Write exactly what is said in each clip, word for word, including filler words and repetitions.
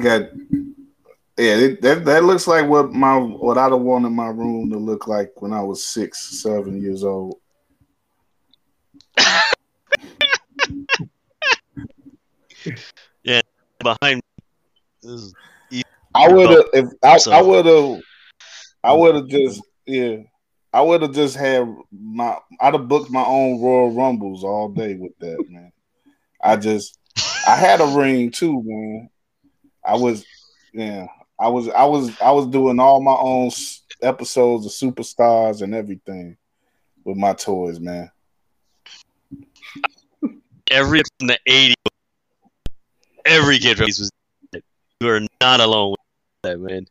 you got, yeah, it, that that looks like what my what I'd have wanted my room to look like when I was six, seven years old. Yeah, behind me. I would have if I I would have I would have just yeah. I would have just had my I'd have booked my own Royal Rumbles all day with that, man. I just I had a ring too, man. I was yeah, I was I was I was doing all my own episodes of Superstars and everything with my toys, man. Every from the eighties, every kid was you are not alone with that, man.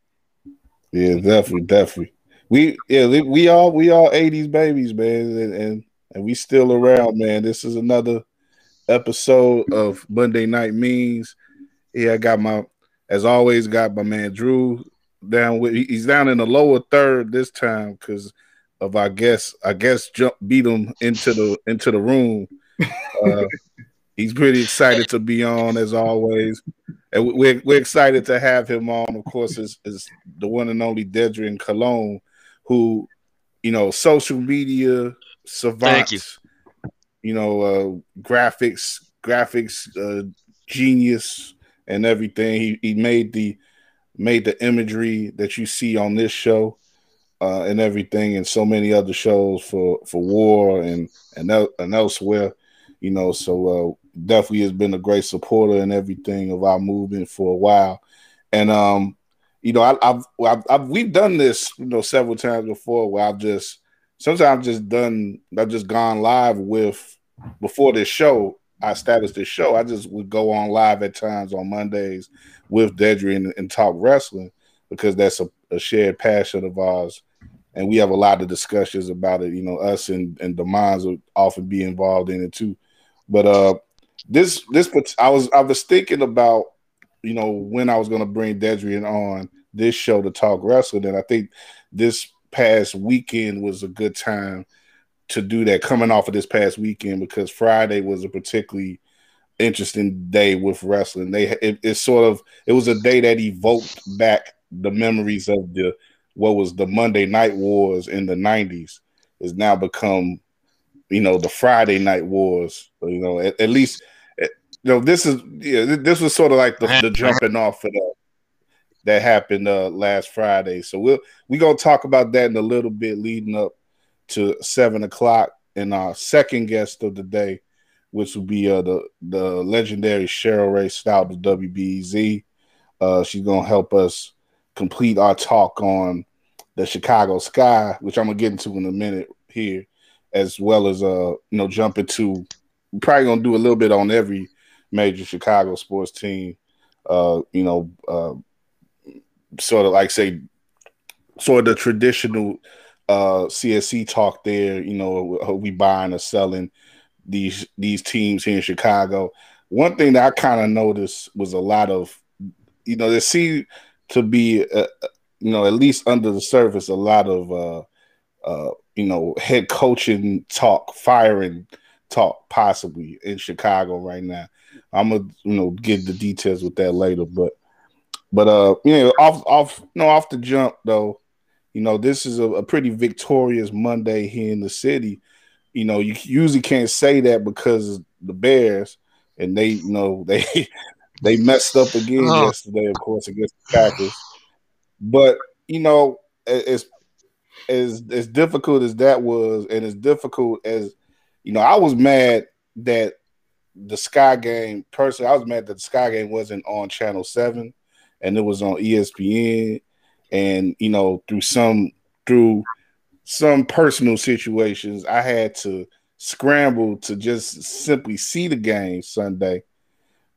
Yeah, definitely, definitely. We yeah, we all we all eighties babies, man, and, and and we still around, man. This is another episode of Monday Night Memes. Yeah, I got my as always got my man Drew down with he's down in the lower third this time because of our guest. I guess jump beat him into the into the room. Uh, he's pretty excited to be on as always. And we're we're excited to have him on. Of course, is is the one and only Dedrian Cologne, who, you know, social media savant, you. you know, uh, graphics, graphics uh, genius, and everything. He he made the made the imagery that you see on this show uh, and everything, and so many other shows for, for war and and el- and elsewhere, you know. So uh, definitely has been a great supporter and everything of our movement for a while, and um. You know, I, I've, I've, I've we've done this, you know, several times before where I've just sometimes I've just done I've just gone live with before this show. I established this show. I just would go on live at times on Mondays with Dedrian and, and talk wrestling because that's a, a shared passion of ours, and we have a lot of discussions about it. You know, us and and the minds will often be involved in it too. But uh, this this I was I was thinking about. You know, when I was going to bring Dedrian on this show to talk wrestling, and I think this past weekend was a good time to do that coming off of this past weekend because Friday was a particularly interesting day with wrestling. They it, it sort of it was a day that evoked back the memories of the what was the Monday Night Wars in the nineties has now become, you know, the Friday Night Wars, you know, at, at least You know, this is yeah, this was sort of like the, the jumping off of that that happened uh, last Friday. So we'll we're gonna talk about that in a little bit, leading up to seven o'clock and our second guest of the day, which will be uh, the the legendary Cheryl Ray Stout of W B Z. Uh, she's gonna help us complete our talk on the Chicago Sky, which I'm gonna get into in a minute here, as well as uh you know jump into. We're probably gonna do a little bit on every major Chicago sports team, uh, you know, uh, sort of like say, sort of the traditional uh, C S C talk there. You know, are we buying or selling these these teams here in Chicago? One thing that I kind of noticed was a lot of, you know, there seemed to be, uh, you know, at least under the surface, a lot of, uh, uh, you know, head coaching talk, firing talk, possibly in Chicago right now. I'm gonna, you know, get the details with that later, but, but uh, you know, off, off, no, off the jump though, you know, this is a, a pretty victorious Monday here in the city. You know, you usually can't say that because the Bears and they, you know, they they messed up again oh. yesterday, of course, against the Packers. But you know, as as as difficult as that was, and as difficult as, you know, I was mad that. The Sky game, personally, I was mad that the Sky game wasn't on Channel seven, and it was on E S P N. And you know, through some through some personal situations, I had to scramble to just simply see the game Sunday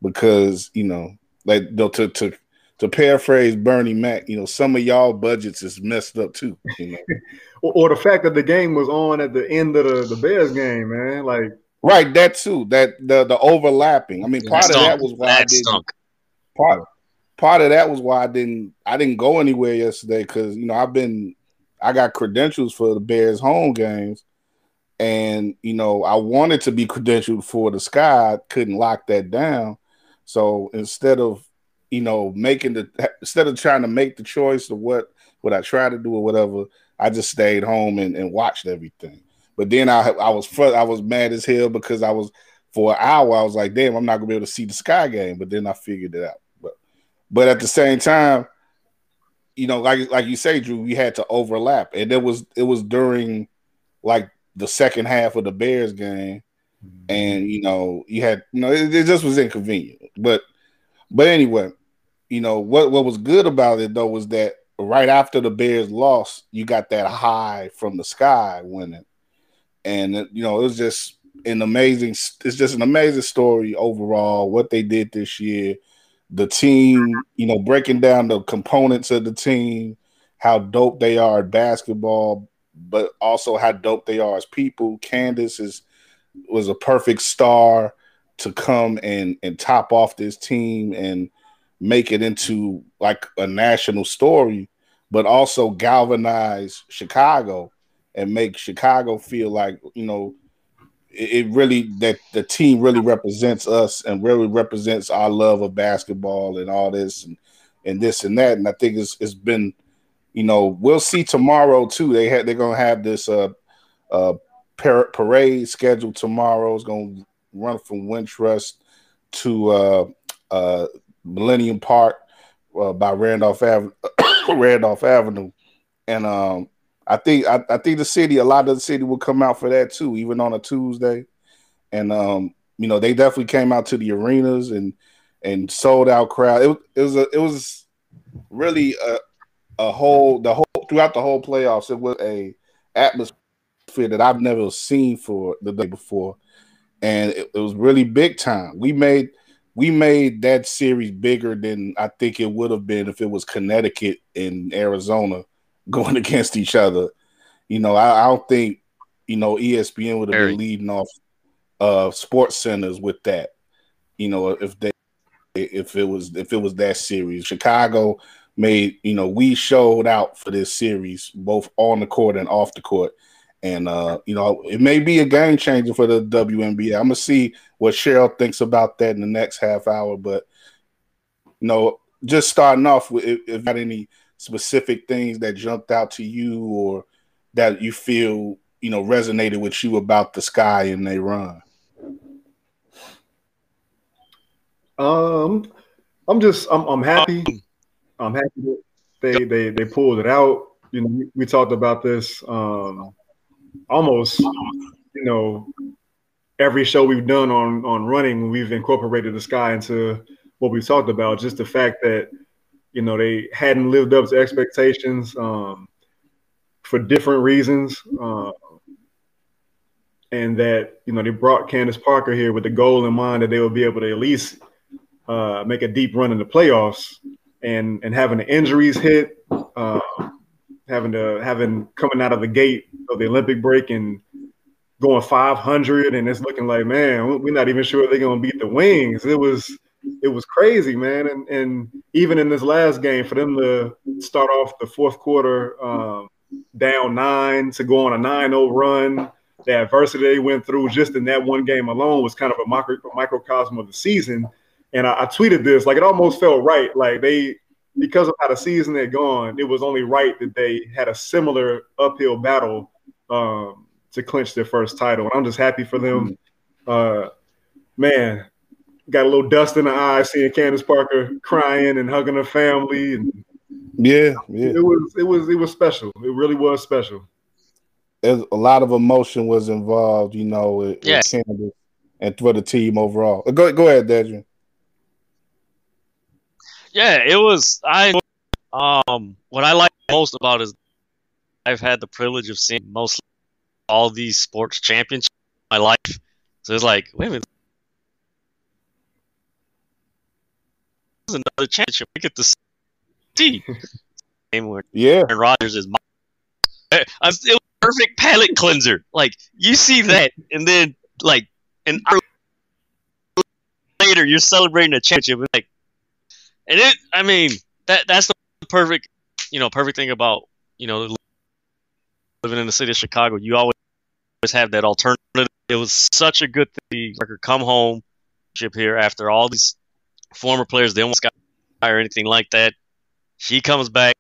because you know, like to to to paraphrase Bernie Mac, you know, some of y'all budgets is messed up too, you know, or, or the fact that the game was on at the end of the, the Bears game, man, like. Right, that too. That the the overlapping. I mean, part of that was why I didn't. Part, part of that was why I didn't. I didn't go anywhere yesterday because you know I've been. I got credentials for the Bears home games, and you know I wanted to be credentialed for the Sky. I couldn't lock that down, so instead of you know, making the instead of trying to make the choice of what would I try to do or whatever, I just stayed home and, and watched everything. But then I I was front, I was mad as hell because I was for an hour I was like, damn, I'm not gonna be able to see the Sky game. But then I figured it out. But but at the same time, you know, like like you say, Drew, we had to overlap, and it was it was during like the second half of the Bears game, and you know you had you know it, it just was inconvenient. But but anyway, you know what what was good about it though was that right after the Bears lost, you got that high from the Sky winning. And, you know, it was just an amazing – it's just an amazing story overall, what they did this year, the team, you know, breaking down the components of the team, how dope they are at basketball, but also how dope they are as people. Candace is, was a perfect star to come and, and top off this team and make it into, like, a national story, but also galvanize Chicago and make Chicago feel like, you know, it, it really that the team really represents us and really represents our love of basketball and all this and, and this and that. And I think it's it's been, you know, we'll see tomorrow too. They had they're gonna have this uh uh par- parade scheduled tomorrow. It's gonna run from Wintrust to uh uh Millennium Park uh, by Randolph Avenue, Randolph Avenue, and um. I think I, I think the city, a lot of the city will come out for that too, even on a Tuesday. And um, you know, they definitely came out to the arenas and and sold out crowd. It, it was a, it was really a a whole the whole throughout the whole playoffs. It was a atmosphere that I've never seen for the day before, and it, it was really big time. We made we made that series bigger than I think it would have been if it was Connecticut and Arizona going against each other. You know, I, I don't think, you know, E S P N would have Very. been leading off uh, sports centers with that, you know, if they if it was if it was that series. Chicago made, you know, we showed out for this series, both on the court and off the court. And, uh, you know, it may be a game changer for the W N B A. I'm going to see what Cheryl thinks about that in the next half hour. But, you know, just starting off with if, if not any specific things that jumped out to you or that you feel, you know, resonated with you about the Sky and they run? Um, I'm just, I'm, I'm happy. I'm happy that they, they, they pulled it out. You know, we talked about this um, almost, you know, every show we've done on, on running, we've incorporated the Sky into what we talked about, just the fact that, you know, they hadn't lived up to expectations um, for different reasons. Uh, and that, you know, they brought Candace Parker here with the goal in mind that they would be able to at least uh, make a deep run in the playoffs. And and having the injuries hit, uh, having to having coming out of the gate of the Olympic break and going five hundred, and it's looking like, man, we're not even sure they're going to beat the Wings. It was It was crazy, man, and and even in this last game, for them to start off the fourth quarter um, down nine to go on a nine oh run, the adversity they went through just in that one game alone was kind of a, micro, a microcosm of the season. And I, I tweeted this, like it almost felt right, like they because of how the season had gone, it was only right that they had a similar uphill battle um, to clinch their first title. And I'm just happy for them, uh, man. Got a little dust in the eye seeing Candace Parker crying and hugging her family. And yeah, yeah, it was it was it was special. It really was special. There's a lot of emotion was involved, you know, with, yeah. with Candace and for the team overall. Go go ahead, Dedrian. Yeah, it was. I um, what I like most about it is I've had the privilege of seeing mostly all these sports championships in my life. So it's like, wait a minute. Another championship. We get to see game where yeah. Aaron Rodgers is. My, it was a perfect palate cleanser. Like you see that, and then like an hour later, you're celebrating a championship. And like, and it. I mean, that that's the perfect, you know, perfect thing about you know living in the city of Chicago. You always have that alternative. It was such a good thing. Like, come home, here after all these. Former players, they almost got or anything like that. She comes back,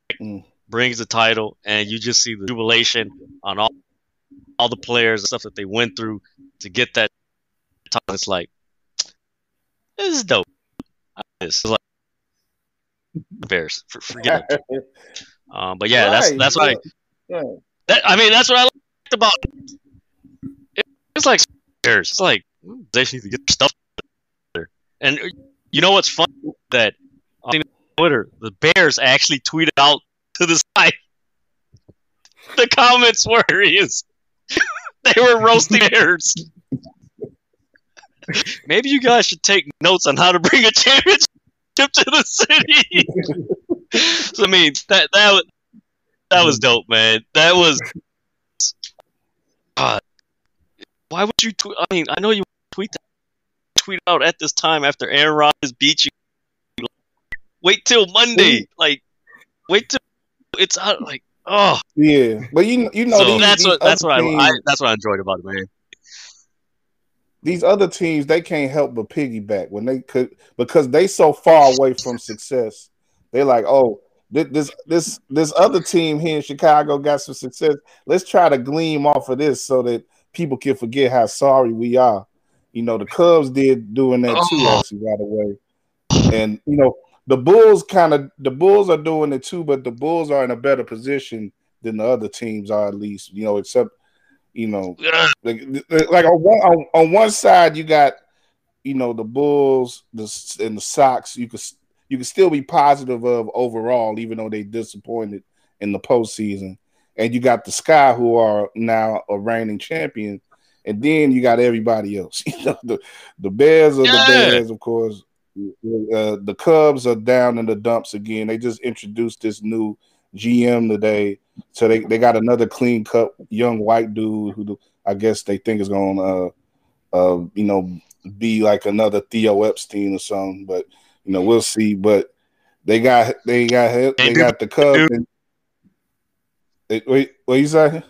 brings the title, and you just see the jubilation on all, all the players and stuff that they went through to get that title. It's like, this is dope. It's like, embarrassed. Forget it. Um, but yeah, that's that's what I. That, I mean, that's what I liked about it. It's like stairs. It's like they need to get stuff together. And you know what's funny? That on Twitter, the Bears actually tweeted out to the side. The comments were is they were roasting Bears. Maybe you guys should take notes on how to bring a championship to the city. So I mean, that that that was dope, man. That was. God, why would you tweet? I mean, I know you tweet that. Tweet out at this time after Aaron Rodgers beat you. Like, wait till Monday. Like, wait till it's out. Like, oh yeah, but you you know so these, that's these what that's what teams, I, I that's what I enjoyed about it, man. These other teams, they can't help but piggyback when they could because they so far away from success. They're like, oh, this this this other team here in Chicago got some success. Let's try to gleam off of this so that people can forget how sorry we are. You know, the Cubs did doing that oh. too, actually, right away. And you know, the Bulls kind of the Bulls are doing it too, but the Bulls are in a better position than the other teams are, at least, you know, except. You know, like, like on one on, on one side you got, you know, the Bulls, the and the Sox. You could you could still be positive of overall, even though they disappointed in the postseason. And you got the Sky, who are now a reigning champion. And then you got everybody else. You know, the the Bears are yeah. the Bears, of course. Uh, the Cubs are down in the dumps again. They just introduced this new G M today, so they, they got another clean cut young white dude who I guess they think is going to, uh, uh, you know, be like another Theo Epstein or something. But you know, we'll see. But they got they got they got the Cubs. And, it, wait, what you say?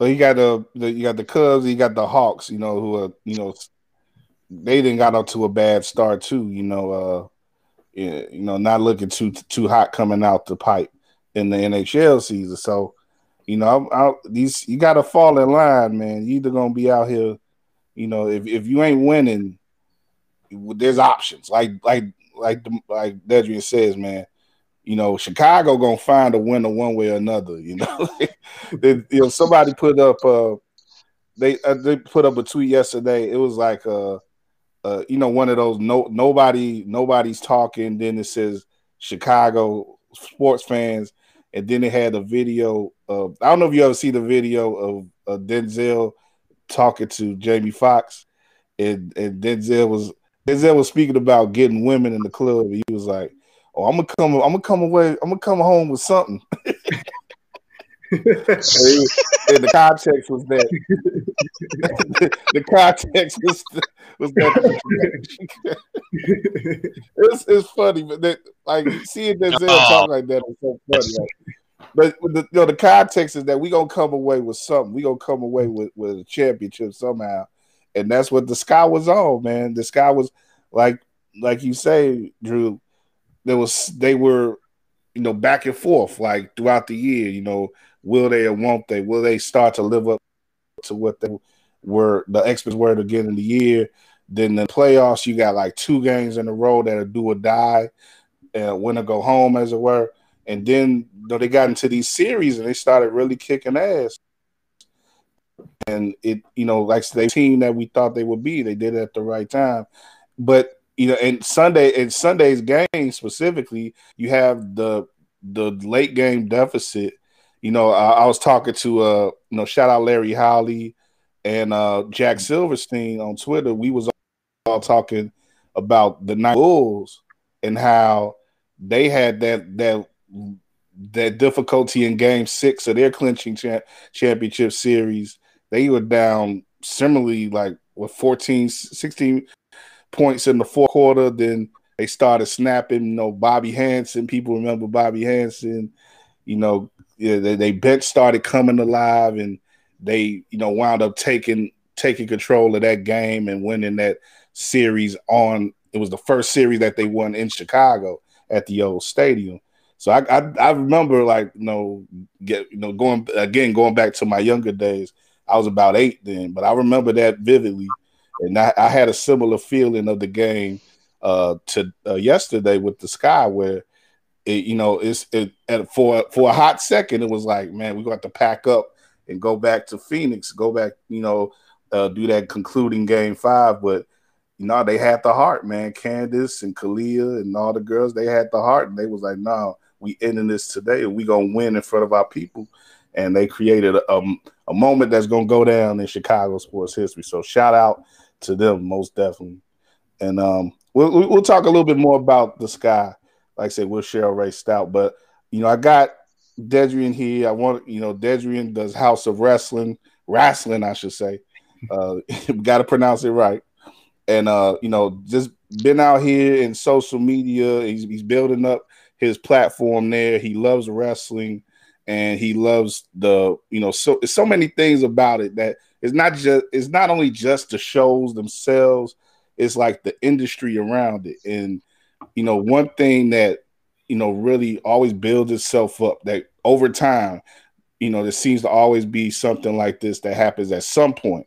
So you got the, the you got the Cubs. You got the Hawks. You know who are you know they didn't got off to a bad start too. You know. Uh, Yeah, you know, not looking too too hot coming out the pipe in the N H L season. So, you know, I, I, these you got to fall in line, man. You either gonna be out here, you know, if, if you ain't winning, there's options. Like like like the, like Dedrian says, man. You know, Chicago gonna find a winner one way or another. You know, they, you know somebody put up uh they uh, they put up a tweet yesterday. It was like uh. Uh, you know, one of those no nobody nobody's talking. Then it says Chicago sports fans, and then it had a video. Of, I don't know if you ever see the video of uh, Denzel talking to Jamie Foxx, and and Denzel was Denzel was speaking about getting women in the club. He was like, "Oh, I'm gonna come, I'm gonna come away, I'm gonna come home with something." And, was, and the context was that the, the context was, was that it's, it's funny, but that, like seeing Denzel oh. talk like that is so funny. Like, but the, you know, the context is that we gonna come away with something. We gonna come away with, with a championship somehow, and that's what the Sky was on, man. The Sky was like, like you say, Drew. There was they were, you know, back and forth like throughout the year. You know. Will they or won't they? Will they start to live up to what they were the experts were at the beginning of the year? Then the playoffs, you got like two games in a row that are do or die, uh, win or go home, as it were. And then you know, they got into these series and they started really kicking ass. And it, you know, like the team that we thought they would be, they did it at the right time. But you know, and Sunday in Sunday's game specifically, you have the the late game deficit. You know, I, I was talking to, uh, you know, shout out Larry Howley and uh, Jack Silverstein on Twitter. We was all talking about the Night Bulls and how they had that that that difficulty in Game Six of their clinching cha- championship series. They were down similarly, like with fourteen, sixteen points in the fourth quarter. Then they started snapping. You know, Bobby Hansen. People remember Bobby Hansen. You know. Yeah, they, they bench started coming alive, and they, you know, wound up taking taking control of that game and winning that series on – it was the first series that they won in Chicago at the old stadium. So I I, I remember, like, you know, get, you know, going again, going back to my younger days, I was about eight then, but I remember that vividly. And I, I had a similar feeling of the game uh, to uh, yesterday with the Sky, where, it, you know, it's it, at, for, for a hot second, it was like, man, we're going to have to pack up and go back to Phoenix, go back, you know, uh, do that concluding game five. But, you know, they had the heart, man. Candace and Kahleah and all the girls, they had the heart. And they was like, no, we ending this today and we going to win in front of our people. And they created a, a, a moment that's going to go down in Chicago sports history. So shout out to them, most definitely. And um, we'll, we'll talk a little bit more about the Sky. Like I said, we'll Cheryl Ray Stout. But, you know, I got Dedrian here. I want, you know, Dedrian does House of Wrestling, wrestling, I should say. Uh, got to pronounce it right. And, uh, you know, just been out here in social media. He's, he's building up his platform there. He loves wrestling and he loves the, you know, so so many things about it that it's not just, it's not only just the shows themselves, it's like the industry around it. And, you know, one thing that, you know, really always builds itself up that over time, you know, there seems to always be something like this that happens at some point.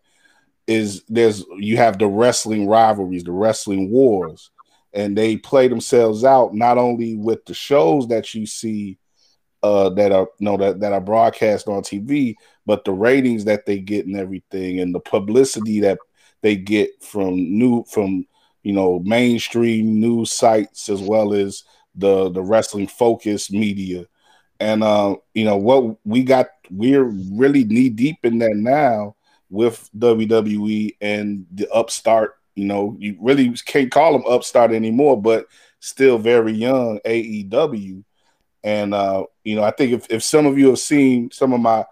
Is there's you have the wrestling rivalries, the wrestling wars, and they play themselves out not only with the shows that you see uh, that are you know, that, that are broadcast on T V, but the ratings that they get and everything, and the publicity that they get from new from you know mainstream news sites as well as the the wrestling focused media, and uh, you know what we got we're really knee deep in that now. With W W E and the upstart, you know, you really can't call them upstart anymore, but still very young A E W. And, uh, you know, I think if, if some of you have seen some of my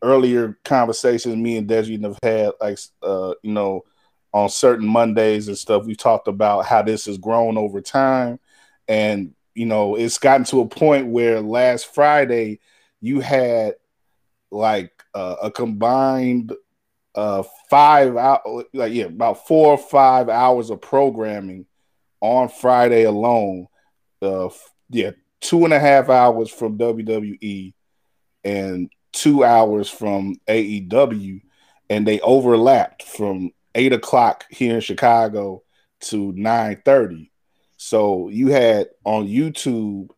earlier conversations me and Dedrian have had, like, uh, you know, on certain Mondays and stuff, we've talked about how this has grown over time. And, you know, it's gotten to a point where last Friday you had, like, uh, a combined – uh five out like yeah about four or five hours of programming on Friday alone. Uh yeah two and a half hours from W W E and two hours from A E W, and they overlapped from eight o'clock here in Chicago to nine thirty. So you had on YouTube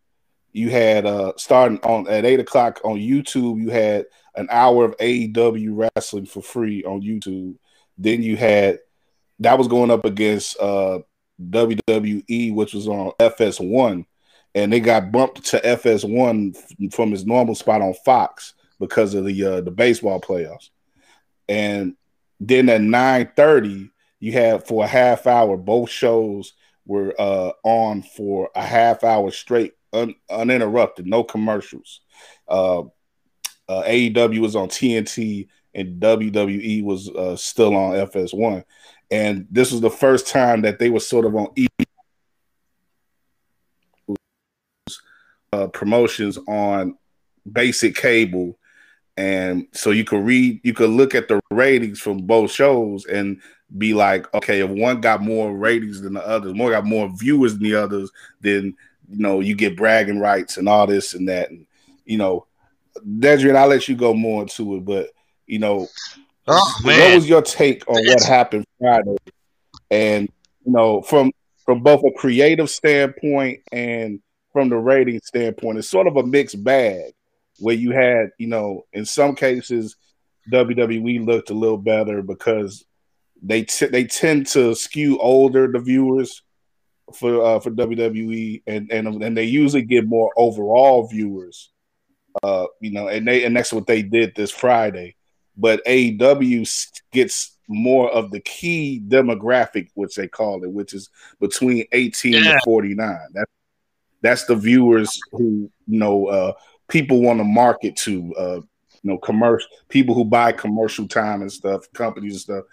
you had uh starting on at eight o'clock on YouTube you had an hour of A E W wrestling for free on YouTube. Then you had that was going up against uh, W W E, which was on F S one, and they got bumped to F S one from its normal spot on Fox because of the uh, the baseball playoffs. And then at nine thirty, you had for a half hour. Both shows were uh, on for a half hour straight, un uninterrupted, no commercials. Uh, Uh, A E W was on T N T and W W E was uh, still on F S one. And this was the first time that they were sort of on e uh, promotions on basic cable. And so you could read, you could look at the ratings from both shows and be like, okay, if one got more ratings than the others, one got more viewers than the others, then, you know, you get bragging rights and all this and that. And, you know, Dedrian, I'll let you go more into it, but you know, oh, what was your take on what happened Friday? And you know, from from both a creative standpoint and from the rating standpoint, it's sort of a mixed bag where you had, you know, in some cases W W E looked a little better because they t they tend to skew older the viewers for uh, for W W E, and and and they usually get more overall viewers. Uh, you know, and they and that's what they did this Friday. But A E W gets more of the key demographic, which they call it, which is between eighteen yeah. to forty-nine. That's that's the viewers who you know uh, people want to market to. Uh, you know, commercial people who buy commercial time and stuff, companies and stuff.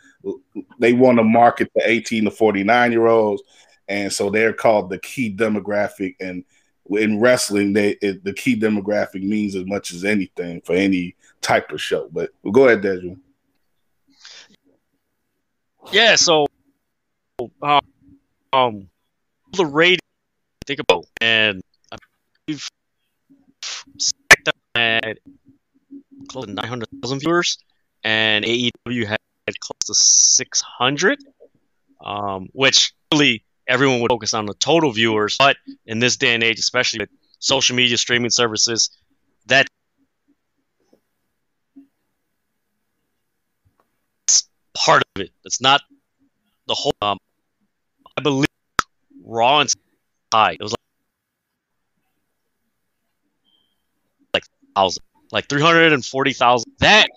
They want to market to eighteen to forty-nine year olds, and so they're called the key demographic. And in wrestling, they it, the key demographic means as much as anything for any type of show. But well, go ahead, Dedrian. Yeah, so um, um the rating. Think about and we've stacked up at close to nine hundred thousand viewers, and A E W had close to six hundred, um, which really everyone would focus on the total viewers. But in this day and age, especially with social media streaming services, that part of it. It's not the whole. Um, I believe Raw and high. It was like thousand, like, like three hundred and forty thousand. That's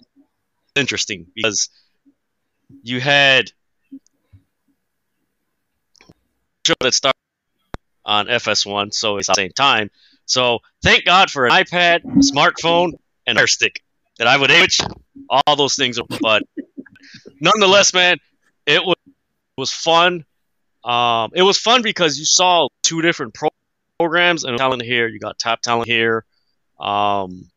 interesting because you had a show that started on F S one, so it's at the same time. So thank God for an iPad, smartphone, and a Fire Stick that I would age. All those things are fun. Nonetheless, man, it was it was fun. Um, it was fun because you saw two different pro programs and talent here. You got top talent here. Um,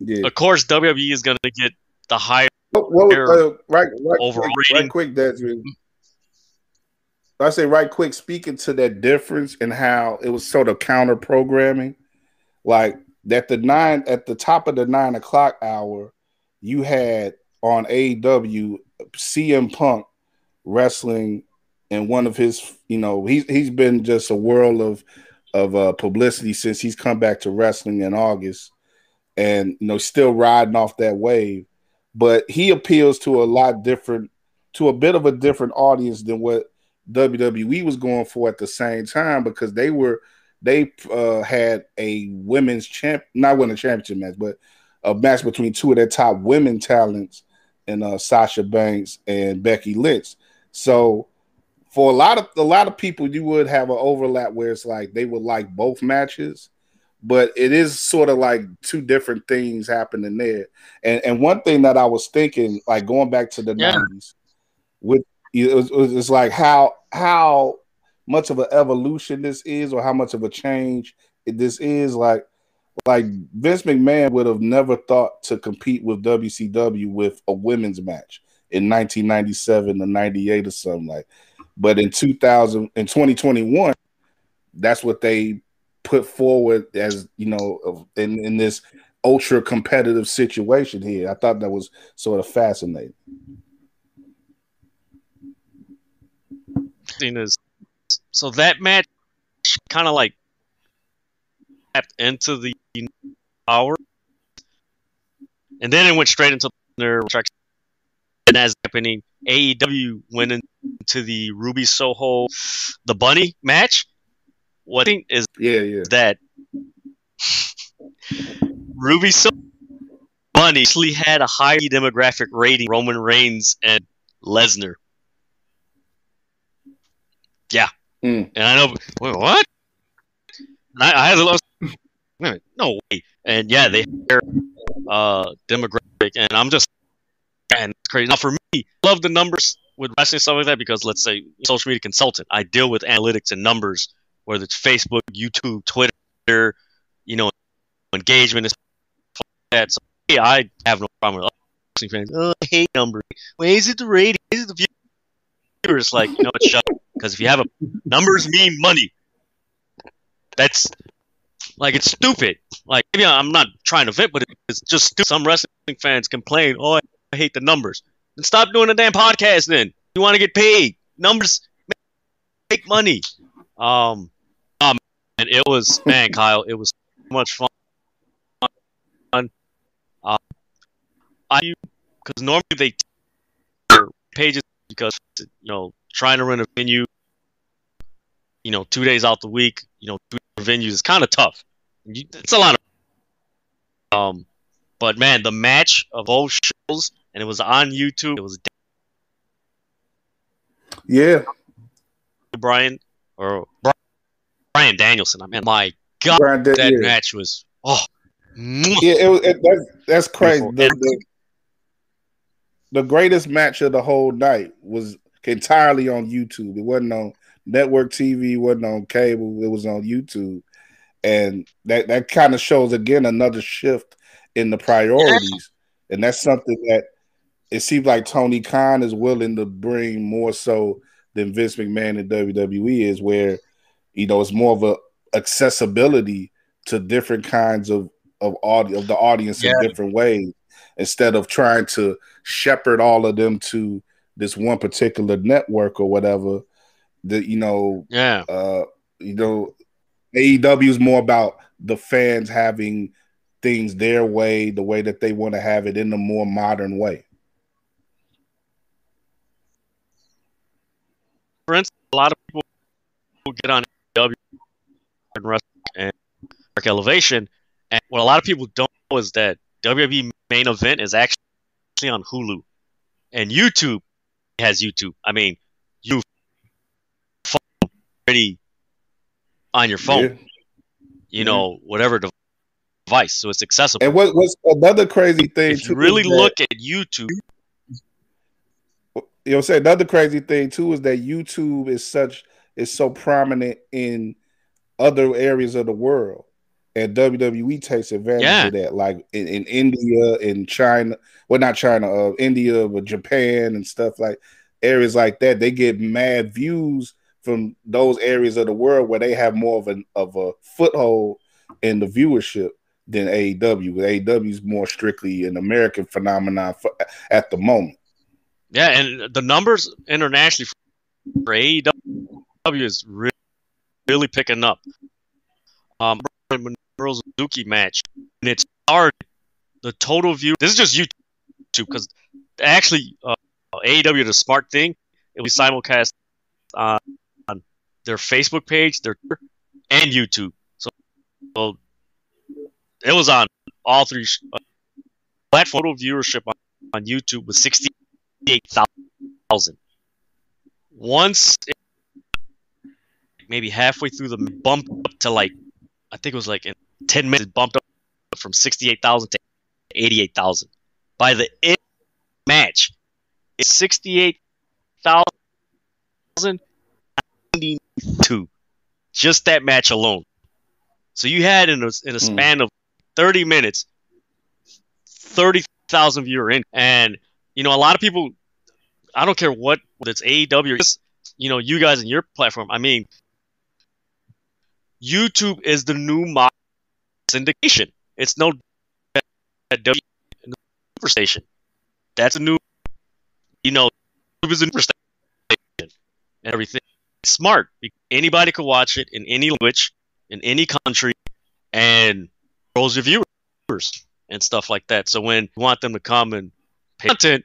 yeah. Of course, W W E is going to get the higher what, what, uh, right, right, overrating. Right, right quick, Dedrian. I say right quick, speaking to that difference and how it was sort of counter programming, like that the nine at the top of the nine o'clock hour, you had on A E W C M Punk wrestling. And one of his, you know, he's he's been just a whirl of of uh, publicity since he's come back to wrestling in August, and you know, still riding off that wave. But he appeals to a lot different, to a bit of a different audience than what W W E was going for at the same time, because they were they uh, had a women's champ, not winning championship match, but a match between two of their top women talents, and uh, Sasha Banks and Becky Lynch. So for a lot of a lot of people, you would have an overlap where it's like they would like both matches, but it is sort of like two different things happening there. And and one thing that I was thinking, like going back to the yeah. nineties, with it was, it was like how how much of an evolution this is, or how much of a change this is. Like like Vince McMahon would have never thought to compete with W C W with a women's match in nineteen ninety-seven or ninety-eight or something like. But in two thousand, in twenty twenty-one, that's what they put forward as, you know, in, in this ultra competitive situation here. I thought that was sort of fascinating. So that match kind of like tapped into the hour, and then it went straight into their track. And as happening, A E W went into the Ruby Soho, the Bunny match. What I think is yeah, yeah. that Ruby Soho Bunny actually had a higher demographic rating than Roman Reigns and Lesnar. Yeah, mm. and I know wait, what? And I, I had a little wait a minute, no way, and yeah, they had uh demographic, and I'm just. And it's crazy. Now, for me, I love the numbers with wrestling and stuff like that because, let's say, social media consultant, I deal with analytics and numbers, whether it's Facebook, YouTube, Twitter, you know, engagement and stuff like that. So, yeah, I have no problem with wrestling fans. Oh, I hate numbers. Well, is it the rating? Is it the viewers? Like, you know, it's shut up. Because if you have a numbers mean money, that's like, it's stupid. Like, maybe I'm not trying to vent, but it's just stupid. Some wrestling fans complain, oh, I hate the numbers. Then stop doing the damn podcast then. You want to get paid. Numbers make money. Um, oh man, it was, man, Kyle, it was so much fun. Uh, I, because normally they tear pages because, you know, trying to run a venue, you know, two days out the week, you know, two venues is kind of tough. You, it's a lot of, um, but man, the match of all shows, and it was on YouTube. It was yeah, Brian or Brian Danielson. I mean, my God, Brian did, that yeah. match was oh yeah, it was. It, that's that's crazy. The, the, the greatest match of the whole night was entirely on YouTube. It wasn't on network T V. It wasn't on cable. It was on YouTube, and that that kind of shows again another shift in the priorities, and that's something that it seems like Tony Khan is willing to bring more so than Vince McMahon and W W E is, where, you know, it's more of a accessibility to different kinds of of, audi- of the audience yeah. in different ways, instead of trying to shepherd all of them to this one particular network or whatever. That, you know, yeah, uh, you know, A E W is more about the fans having things their way, the way that they want to have it, in a more modern way. For instance, a lot of people get on A E W and wrestling and Dark Elevation, and what a lot of people don't know is that W W E Main Event is actually on Hulu, and YouTube has YouTube. I mean, you already on your phone, yeah. you know, yeah. whatever device, so it's accessible. And what, what's another crazy thing? If you really look that, at YouTube. You know, say another crazy thing too is that YouTube is such is so prominent in other areas of the world, and W W E takes advantage yeah. of that, like in, in India, in China, well, not China, uh, India, but Japan and stuff, like areas like that. They get mad views from those areas of the world where they have more of an of a foothold in the viewership than A E W. A E W is more strictly an American phenomenon for, at the moment. Yeah, and the numbers internationally for A E W is really, really picking up. Um, the Minoru Suzuki match, and it started the total view. This is just YouTube, because actually uh, A E W did a smart thing. It was simulcast on their Facebook page, their Twitter, and YouTube. So, so it was on all three sh- uh, platform. Total viewership on, on YouTube was sixty. eight thousand. Once it, maybe halfway through the bump up to like, I think it was like in ten minutes, it bumped up from sixty-eight thousand to eighty-eight thousand. By the end of the match, it's sixty-eight thousand ninety-two. Just that match alone. So you had in a, in a span mm. of thirty minutes, thirty thousand viewer in. And you know, a lot of people, I don't care what, whether it's A E W or just, you know, you guys and your platform. I mean, YouTube is the new model syndication. It's no W B Z station. That's a new, you know, YouTube is a new station and everything. It's smart. Anybody can watch it in any language, in any country, and grows your viewers and stuff like that. So when you want them to come and content,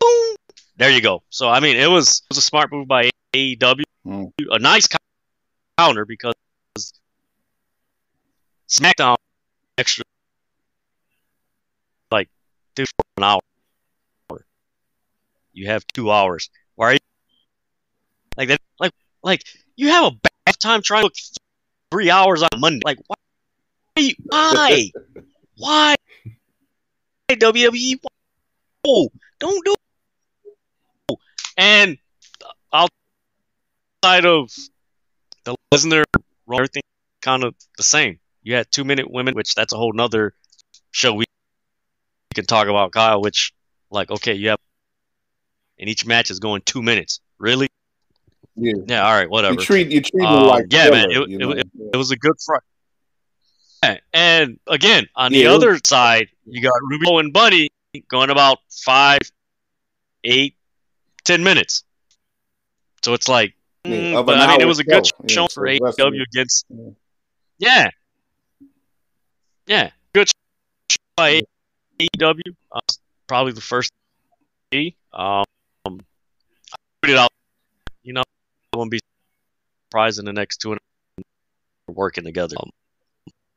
boom, there you go. So I mean, it was it was a smart move by A E W, mm. a nice counter, because SmackDown extra like two for an hour. You have two hours. Why are you like that? Like like you have a bad time trying to look three hours on Monday. Like why? Are you, why? Why? W W E. Oh, don't do it. And outside of the listener, everything kind of the same. You had Two Minute Women, which that's a whole nother show we can talk about, Kyle, which, like, okay, you have, and each match is going two minutes. Really? Yeah. Yeah, all right, whatever. You treat, you treat um, it like yeah, killer, man, it, you it, it, it was a good Friday. Yeah. And, again, on yeah. the other side, you got Rubio and Buddy going about five, eight, ten minutes. So it's like, mm, yeah, but I mean, it was a good show, show yeah, for A E W against, yeah. yeah, yeah, good show by yeah. A E W. Uh, probably the first. Um, I put it out. You know, I won't be surprised in the next two and we're working together. Um,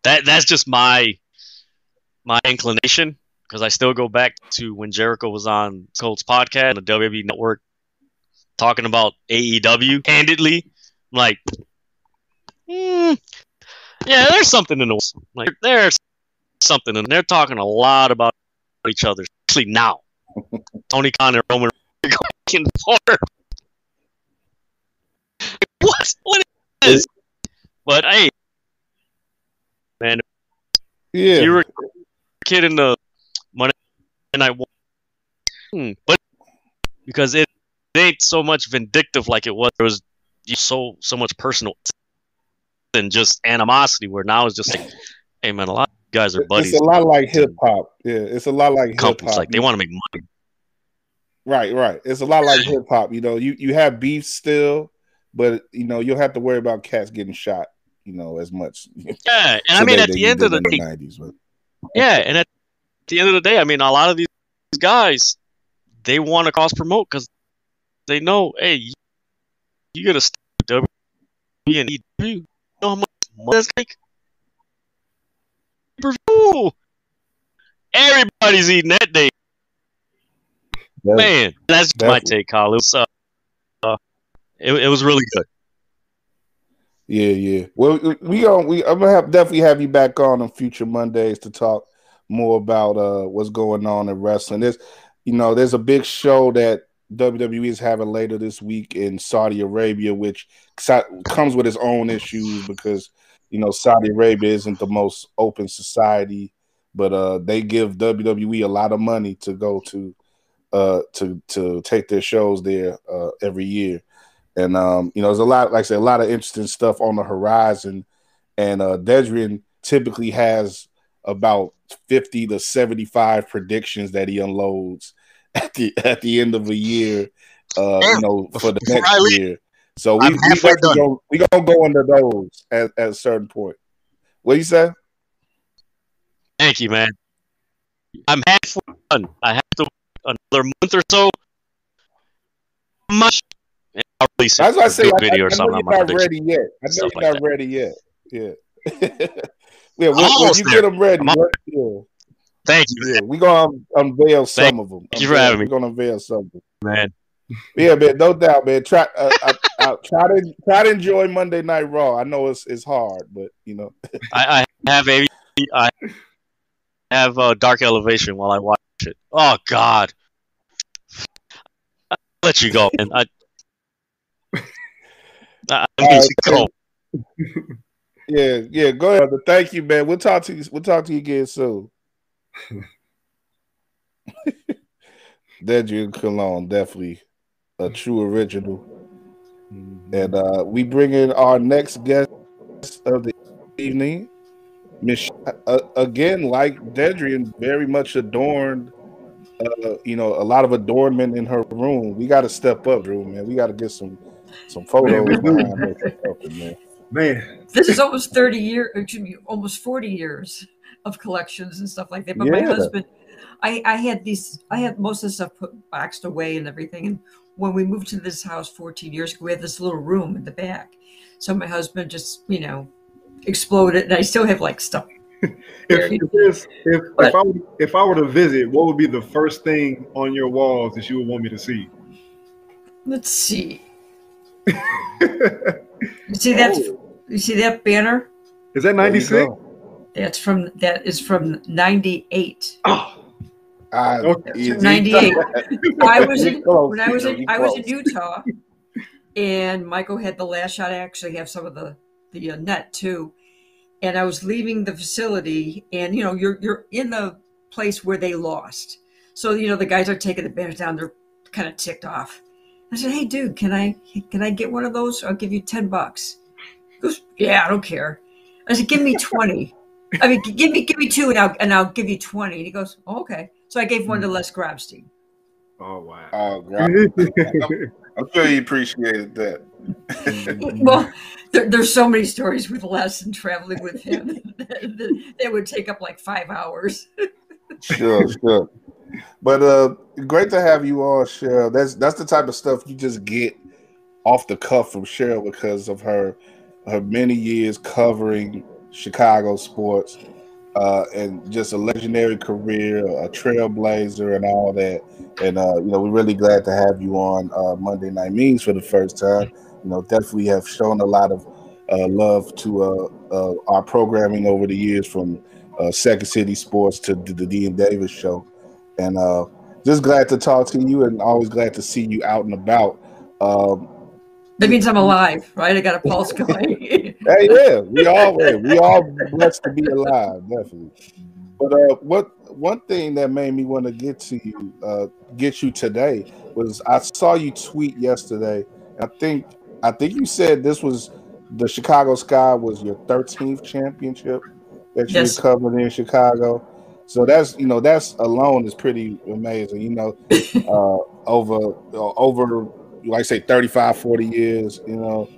that that's just my my inclination. Because I still go back to when Jericho was on Colt's podcast on the W W E Network talking about A E W handedly. I'm like, mm, yeah, there's something in the like there's something, and they're talking a lot about each other, especially now. Tony Khan and Roman are going back and forth. What? What is this? But hey, man, yeah, you were a kid in the. And I, hmm, but because it it ain't so much vindictive like it was. There was so so much personal and just animosity, where now it's just like, hey man, a lot of guys are buddies. It's a lot like hip hop. Yeah, it's a lot like hip hop. Like they want to make money. Right, right. It's a lot like hip hop. You know, you, you have beef still, but you know you'll have to worry about cats getting shot. You know, as much. Yeah, and I mean at the end of the day, nineties, but. Yeah, and at the end of the day, I mean a lot of these guys, they want to cross promote because they know, hey, you're gonna stay with W B Z. You know how much money that's like. Everybody's eating that day. That's, Man, that's, that's my take, Kyle. It was, uh, uh, it, it was really good. Yeah, yeah. Well, we gonna we I'm gonna have, definitely have you back on on future Mondays to talk more about uh, what's going on in wrestling. There's, you know, there's a big show that W W E is having later this week in Saudi Arabia, which comes with its own issues because you know Saudi Arabia isn't the most open society, but uh, they give W W E a lot of money to go to. Uh, to to take their shows there uh, every year, and um, you know there's a lot, like I said, a lot of interesting stuff on the horizon. And uh, Dedrian typically has about fifty to seventy-five predictions that he unloads at the at the end of a year, uh, yeah. you know, for the next leave, year. So we we're gonna, we gonna go into those at, at a certain point. What do you say? Thank you, man. I'm halfway done. I have to. Another month or so. Much. I'll release That's what I say. Video I, I or something. You're not ready yet. I know you're like not that. ready yet. Yeah. yeah. When, when you there. get them ready. Right? Yeah. Thank you. Yeah. We're gonna unveil some Thank of them. You for having me. We're gonna unveil something, man. Yeah, man. No doubt, man. Try, uh, I, I, try to try to enjoy Monday Night Raw. I know it's it's hard, but you know. I, I have a. I have uh, Dark Elevation while I watch. It. Oh God! I'll let you go, man. I, I, I right, go. Yeah, yeah. Go ahead. Brother. Thank you, man. We'll talk to you. We'll talk to you again soon. Dedrian Cologne, definitely a true original. And uh, we bring in our next guest of the evening. Mich- uh, again, like Dedrian, very much adorned, uh, you know, a lot of adornment in her room. We got to step up, Drew, man. We got to get some some photos. Man, man. man. This is almost thirty years, excuse me, almost forty years of collections and stuff like that. But yeah. my husband, I, I had these, I had most of the stuff put, boxed away and everything. And when we moved to this house fourteen years ago, we had this little room in the back. So my husband just, you know, exploded, and I still have like stuff. if, if, this, if, but, if, I would, if I were to visit, what would be the first thing on your walls that you would want me to see? Let's see. you see that? Oh. You see that banner? Is that ninety-six? That's from that is from ninety-eight. Oh. I, ninety-eight. I was in, when I was in I was in Utah, and Michael had the last shot. I actually have some of the. the uh, net too, and I was leaving the facility, and you know you're you're in the place where they lost, so you know the guys are taking the banners down, they're kind of ticked off. I said, hey dude, can I can I get one of those? I'll give you ten bucks. He goes, yeah, I don't care. I said, give me twenty. I mean, give me give me two and I'll and I'll give you twenty. And he goes, oh, okay. So I gave one to Les Grobstein. Oh wow. Oh God. I'm sure he appreciated that. Well, there, there's so many stories with Les and traveling with him that, that would take up like five hours. Sure, sure. But uh, great to have you all, Cheryl. That's that's the type of stuff you just get off the cuff from Cheryl because of her her many years covering Chicago sports uh, and just a legendary career, a trailblazer, and all that. And uh, you know, we're really glad to have you on uh, Monday Night Memes for the first time. You know, definitely have shown a lot of uh, love to uh, uh, our programming over the years, from uh, Second City Sports to the Dean Davis Show, and uh, just glad to talk to you, and always glad to see you out and about. Um, that means I'm alive, right? I got a pulse going. Hey, yeah, we all we all blessed to be alive, definitely. But uh, what one thing that made me want to get to you, uh, get you today was I saw you tweet yesterday. I think I think you said this was the Chicago Sky was your thirteenth championship that you yes. covered in Chicago. So that's you know that's alone is pretty amazing. You know, uh, over over like I say thirty-five, forty years. You know,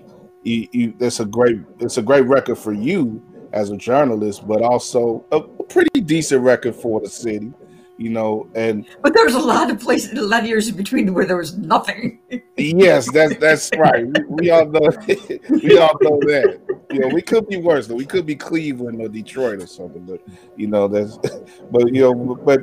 you, you that's a great it's a great record for you as a journalist, but also a pretty decent record for the city. You know, and but there was a lot of places, a lot of years in between where there was nothing. Yes, that's that's right. We, we all know, we all know that. You know, we could be worse. Though. We could be Cleveland or Detroit or something. But you know, that's. But you know, but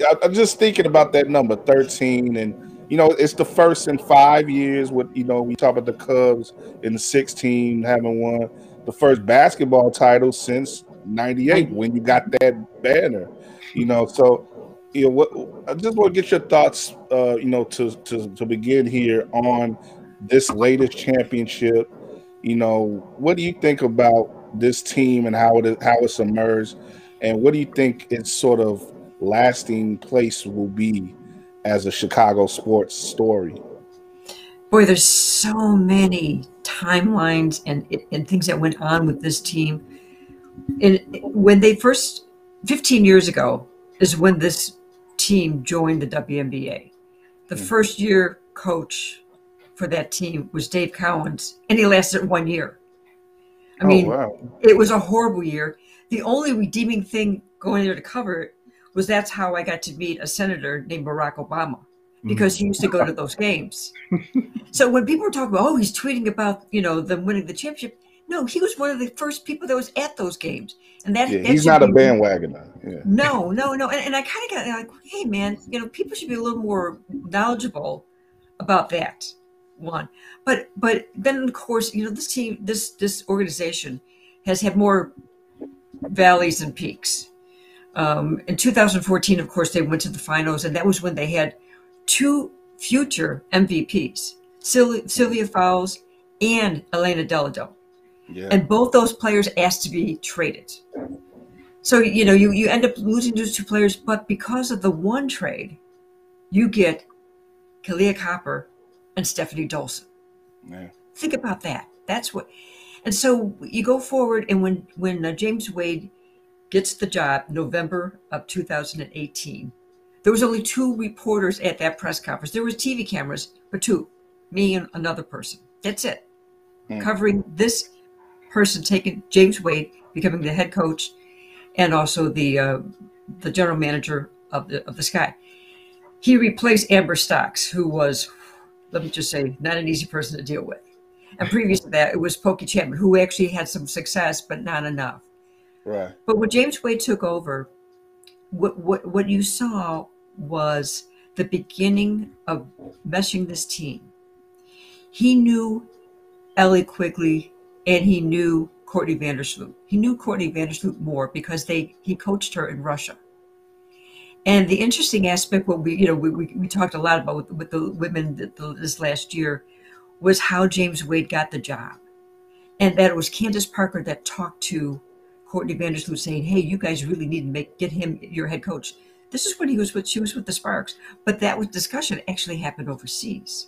I, I'm just thinking about that number thirteen, and you know, it's the first in five years. With you know, we talk about the Cubs in sixteen having won the first basketball title since ninety-eight when you got that banner. You know, so. You know, what, I just want to get your thoughts, uh, you know, to, to, to begin here on this latest championship. You know, what do you think about this team and how it how it's emerged, and what do you think its sort of lasting place will be as a Chicago sports story? Boy, there's so many timelines and and things that went on with this team. And when they first, fifteen years ago, is when this team joined the W N B A. The first year coach for that team was Dave Cowens, and he lasted one year. I mean, oh, wow. It was a horrible year. The only redeeming thing going there to cover it was that's how I got to meet a senator named Barack Obama, because he used to go to those games. So when people were talking about, oh, he's tweeting about, you know, them winning the championship, no, he was one of the first people that was at those games. And that, yeah, that he's not a bandwagoner. Yeah. No, no, no. And, and I kind of got like, hey, man, you know, people should be a little more knowledgeable about that one. But but then, of course, you know, this team, this this organization has had more valleys and peaks. Um, in two thousand fourteen, of course, they went to the finals, and that was when they had two future M V Ps, Sylvia, Sylvia Fowles and Elena Deladone. Yeah. And both those players asked to be traded. So, you know, you, you end up losing those two players, but because of the one trade, you get Kahleah Copper and Stephanie Dolson. Yeah. Think about that. That's what. And so you go forward, and when, when uh, James Wade gets the job, November of two thousand eighteen, there was only two reporters at that press conference. There was T V cameras, but two, me and another person. That's it. Yeah. Covering this person taking James Wade, becoming the head coach, and also the uh, the general manager of the of the Sky. He replaced Amber Stocks, who was, let me just say, not an easy person to deal with. And previous to that, it was Pokey Chapman, who actually had some success, but not enough. Right. But when James Wade took over, what what what you saw was the beginning of meshing this team. He knew Allie Quigley. And he knew Courtney Vandersloot. He knew Courtney Vandersloot more because they he coached her in Russia. And the interesting aspect, what we you know we, we, we talked a lot about with, with the women the, the, this last year, was how James Wade got the job, and that it was Candace Parker that talked to Courtney Vandersloot, saying, "Hey, you guys really need to make get him your head coach." This is when he was with she was with the Sparks, but that was discussion actually happened overseas.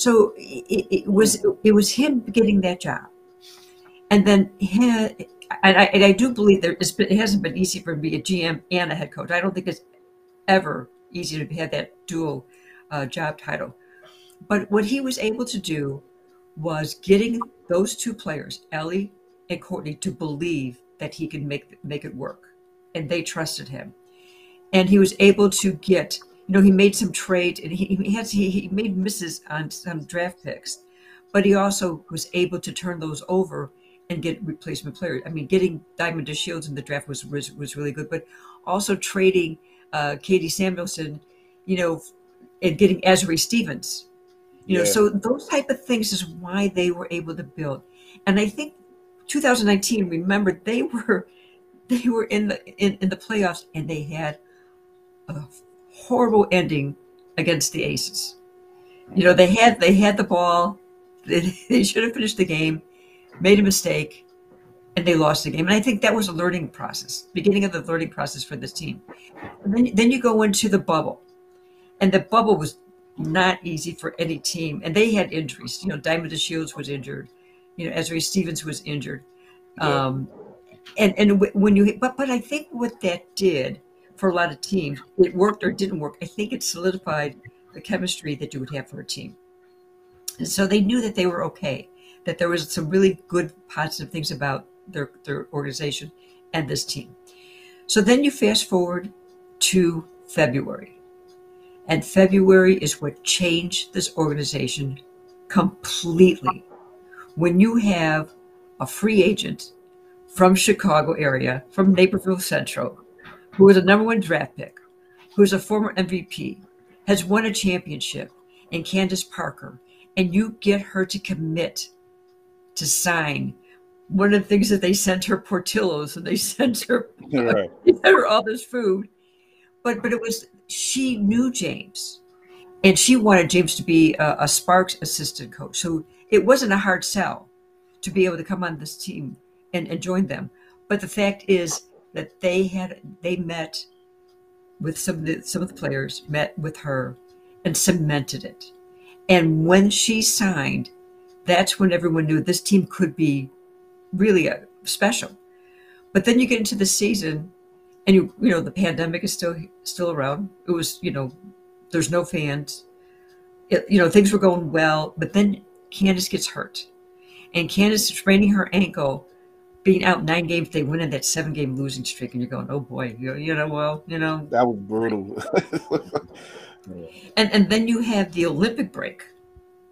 So it, it was it was him getting that job, and then had, and I and I do believe there it's been, it hasn't been easy for me a G M and a head coach. I don't think it's ever easy to have that dual uh, job title. But what he was able to do was getting those two players, Allie and Courtney, to believe that he could make make it work, and they trusted him, and he was able to get. You know, he made some trade, and he he, has, he he made misses on some draft picks, but he also was able to turn those over and get replacement players. I mean, getting Diamond DeShields in the draft was, was was really good, but also trading uh, Katie Samuelson, you know, and getting Azure Stevens. You yeah. know, so those type of things is why they were able to build. And I think two thousand nineteen, remember, they were they were in the in, in the playoffs, and they had a horrible ending against the Aces. You know, they had they had the ball. They, they should have finished the game, made a mistake, and they lost the game. And I think that was a learning process, beginning of the learning process for this team. And then, then you go into the bubble, and the bubble was not easy for any team. And they had injuries. You know, Diamond DeShields was injured. You know, Azure Stevens was injured. Yeah. Um, and and when you but but I think what that did for a lot of teams, it worked or didn't work. I think it solidified the chemistry that you would have for a team. And so they knew that they were okay, that there was some really good positive things about their their organization and this team. So then you fast forward to February. And February is what changed this organization completely. When you have a free agent from Chicago area, from Naperville Central, who is a number one draft pick, who is a former M V P, has won a championship, and Candace Parker, and you get her to commit to sign. One of the things that they sent her Portillo's, and they sent her, right. they sent her all this food. But but it was, she knew James, and she wanted James to be a, a Sparks assistant coach. So it wasn't a hard sell to be able to come on this team and, and join them. But the fact is that they had, they met with some of the, some of the players, met with her and cemented it. And when she signed, that's when everyone knew this team could be really a, special. But then you get into the season, and you, you know, the pandemic is still still around. It was, you know, there's no fans. It, you know, things were going well, but then Candace gets hurt. And Candace spraining her ankle, being out nine games, they went in that seven-game losing streak, and you're going, oh, boy, you, you know, well, you know. That was brutal. and and then you have the Olympic break.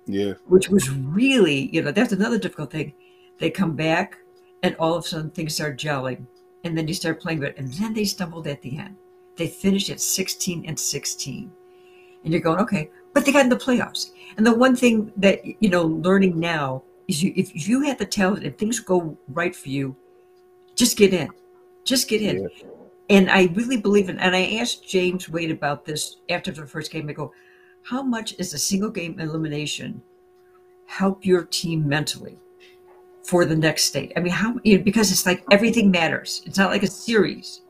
Yeah. Which was really, you know, that's another difficult thing. They come back, and all of a sudden things start gelling. And then you start playing it, and then they stumbled at the end. They finished at sixteen and sixteen, and you're going, okay, but they got in the playoffs. And the one thing that, you know, learning now is, you, if you have the talent and things go right for you, just get in, just get in. Yeah. And I really believe in. And I asked James Wade about this after the first game. I go, how much is a single game elimination help your team mentally for the next state? I mean, how, you know, because it's like everything matters. It's not like a series.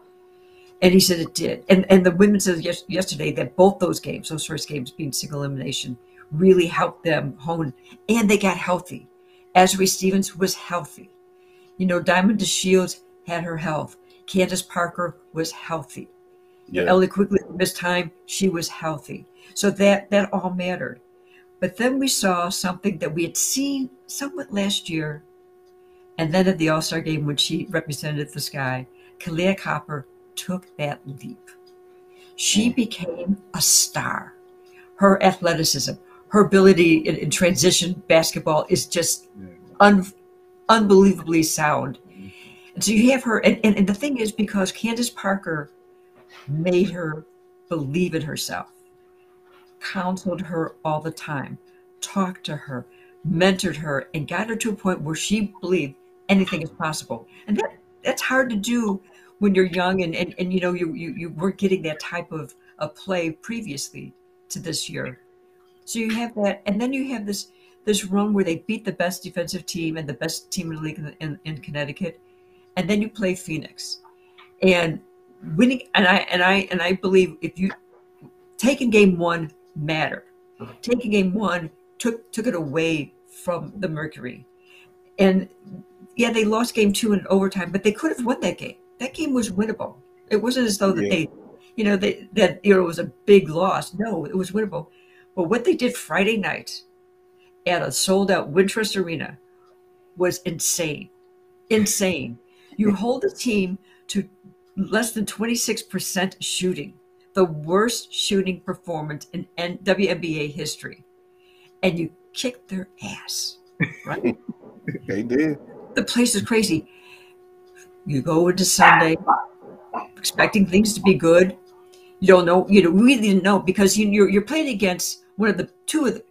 And he said it did. And and the women said yes, yesterday that both those games, those first games being single elimination, really helped them hone. And they got healthy. Azure Stevens was healthy. You know, Diamond DeShields had her health. Candace Parker was healthy. Yeah. Allie Quigley missed time. She was healthy. So that, that all mattered. But then we saw something that we had seen somewhat last year. And then at the All-Star game, when she represented the Sky, Kahleah Copper took that leap. She became a star. Her athleticism, her ability in, in transition basketball is just un, unbelievably sound. And so you have her, and, and, and the thing is, because Candace Parker made her believe in herself, counseled her all the time, talked to her, mentored her, and got her to a point where she believed anything is possible. And that that's hard to do when you're young, and and, and you know, you, you you weren't getting that type of a play previously to this year. So you have that, and then you have this this run where they beat the best defensive team and the best team in the league in, in, in Connecticut, and then you play Phoenix, and winning. And I and I and I believe if you taking game one mattered, taking game one took took it away from the Mercury. And yeah, they lost game two in overtime, but they could have won that game. That game was winnable. It wasn't as though that yeah. they, you know, they, that you know, it was a big loss. No, it was winnable. But what they did Friday night at a sold-out Wintrust Arena was insane. Insane. You hold the team to less than twenty-six percent shooting, the worst shooting performance in W N B A history. And you kicked their ass, right? They did. The place is crazy. You go into Sunday expecting things to be good. You don't know. You don't really know, because you, you're you're playing against one of the two of the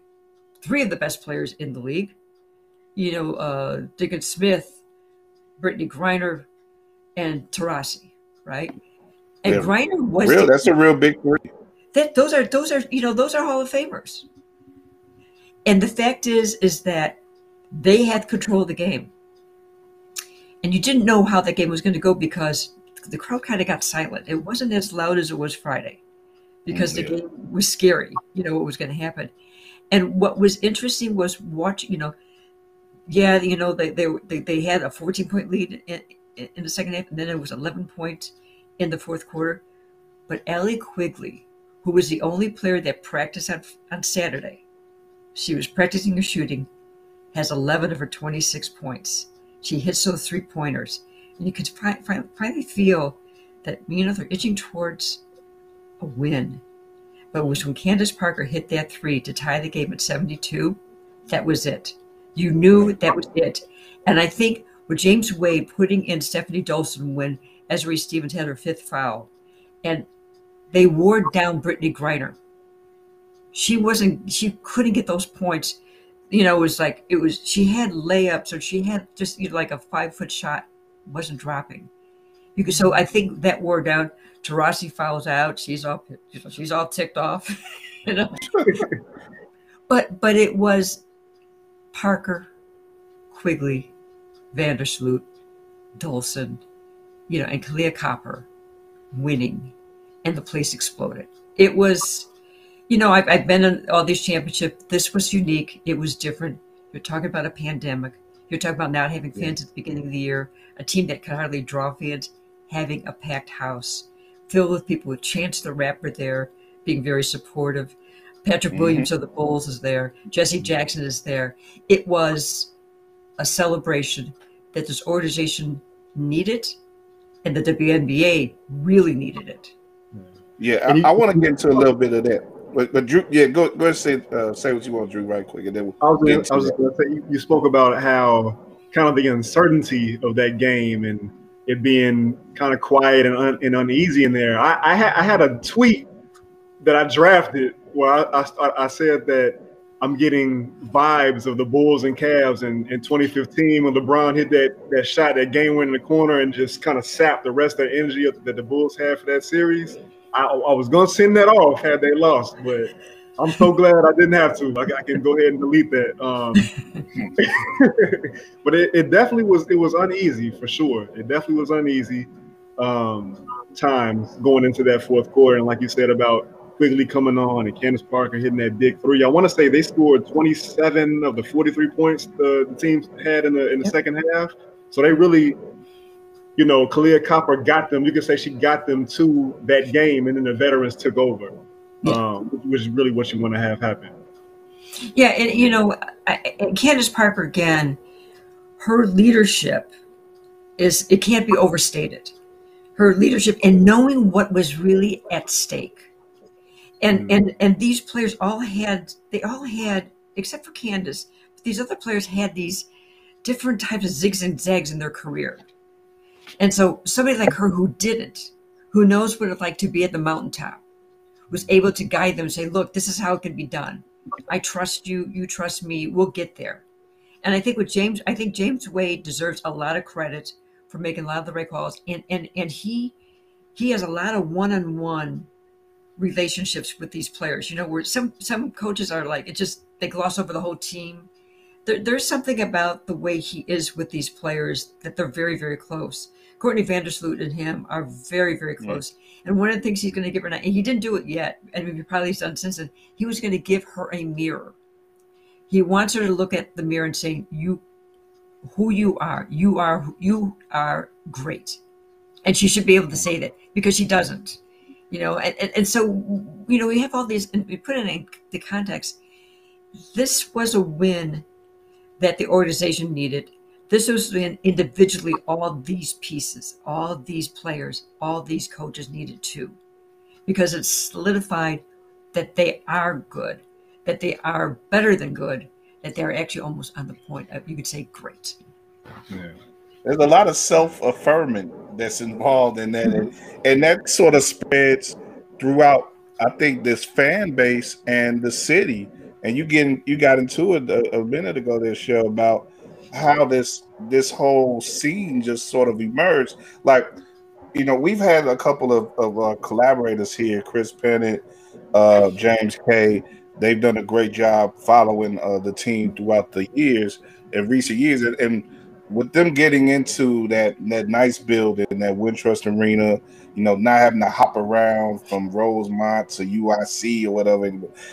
three of the best players in the league. You know, uh, Dickens Smith, Brittany Griner, and Taurasi, right? And yeah. Griner was real. The, that's a real big three. That those are those are you know those are Hall of Famers. And the fact is, is that they had control of the game. And you didn't know how that game was going to go, because the crowd kind of got silent. It wasn't as loud as it was Friday. because the game was scary. You know what was going to happen. And what was interesting was watching, you know, yeah, you know, they they they had a fourteen-point lead in, in the second half, and then it was eleven points in the fourth quarter. But Allie Quigley, who was the only player that practiced on, on Saturday, she was practicing her shooting, has eleven of her twenty-six points. She hits those three-pointers. And you could finally feel that, you know, they're itching towards a win. But it was when Candace Parker hit that three to tie the game at seventy-two, that was it. You knew that was it. And I think with James Wade putting in Stephanie Dolson when Azure Stevens had her fifth foul, and they wore down Brittany Griner. She wasn't, she couldn't get those points. You know, it was like, it was, she had layups, or she had just, you know, like a five foot shot, wasn't dropping. You could, so I think that wore down. Taurasi fouls out. She's all, she's all ticked off, you know. but, but it was Parker, Quigley, Vandersloot, Dolson, you know, and Kahleah Copper winning, and the place exploded. It was, you know, I've, I've been in all these championships. This was unique. It was different. You're talking about a pandemic. You're talking about not having fans yeah. at the beginning of the year, a team that could hardly draw fans, having a packed house, filled with people with Chance the Rapper there, being very supportive. Patrick mm-hmm. Williams of the Bulls is there. Jesse Jackson is there. It was a celebration that this organization needed, and that the W N B A really needed it. Yeah, I, I want to get into a little bit of that. But, but Drew, yeah, go go and say uh, say what you want, Drew, right quick, and then we'll I was just, I was just gonna say you, you spoke about how kind of the uncertainty of that game and it being kind of quiet and un, and uneasy in there. I I, ha I had a tweet that I drafted where I, I I said that I'm getting vibes of the Bulls and Cavs in, in twenty fifteen when LeBron hit that that shot, that game win in the corner, and just kind of sapped the rest of the energy that the Bulls had for that series. I, I was going to send that off had they lost, but I'm so glad I didn't have to. I, I can go ahead and delete that. Um, but it, it definitely was, it was uneasy for sure. It definitely was uneasy um, times going into that fourth quarter. And like you said about Quigley coming on and Candace Parker hitting that big three, I want to say they scored twenty-seven of the forty-three points the, the teams had in the, in the second half. So they really, you know, Kahleah Copper got them. You could say she got them to that game, and then the veterans took over, yeah. um, which is really what you want to have happen. Yeah, and you know, I, and Candace Parker again, her leadership is, it can't be overstated. Her leadership and knowing what was really at stake, and mm. and and these players all had, they all had, except for Candace, but these other players had these different types of zigs and zags in their career. And so somebody like her who didn't, who knows what it's like to be at the mountaintop, was able to guide them and say, look, this is how it can be done. I trust you. You trust me. We'll get there. And I think with James, I think James Wade deserves a lot of credit for making a lot of the right calls. And, and, and he, he has a lot of one-on-one relationships with these players, you know, where some, some coaches are like, it just, they gloss over the whole team. There, there's something about the way he is with these players that they're very, very close. Courtney Vandersloot and him are very, very close. Yeah. And one of the things he's going to give her, and he didn't do it yet, and he probably has done since then, he was going to give her a mirror. He wants her to look at the mirror and say, "You, who you are, you are, you are great," and she should be able to say that because she doesn't, you know. And and, and so, you know, we have all these, and we put it in the context. This was a win that the organization needed. This was when individually all these pieces, all these players, all these coaches needed too, because it solidified that they are good, that they are better than good, that they're actually almost on the point of, you could say, great. Yeah. There's a lot of self-affirming that's involved in that. And, and that sort of spreads throughout, I think, this fan base and the city. And you getting, you got into it a, a minute ago, this show, about how this this whole scene just sort of emerged. Like, you know, we've had a couple of, of uh, collaborators here, Chris Pennant, uh, James Kay. They've done a great job following uh, the team throughout the years, in recent years. And, and with them getting into that that nice building, that Wintrust Arena, you know, not having to hop around from Rosemont to U I C or whatever,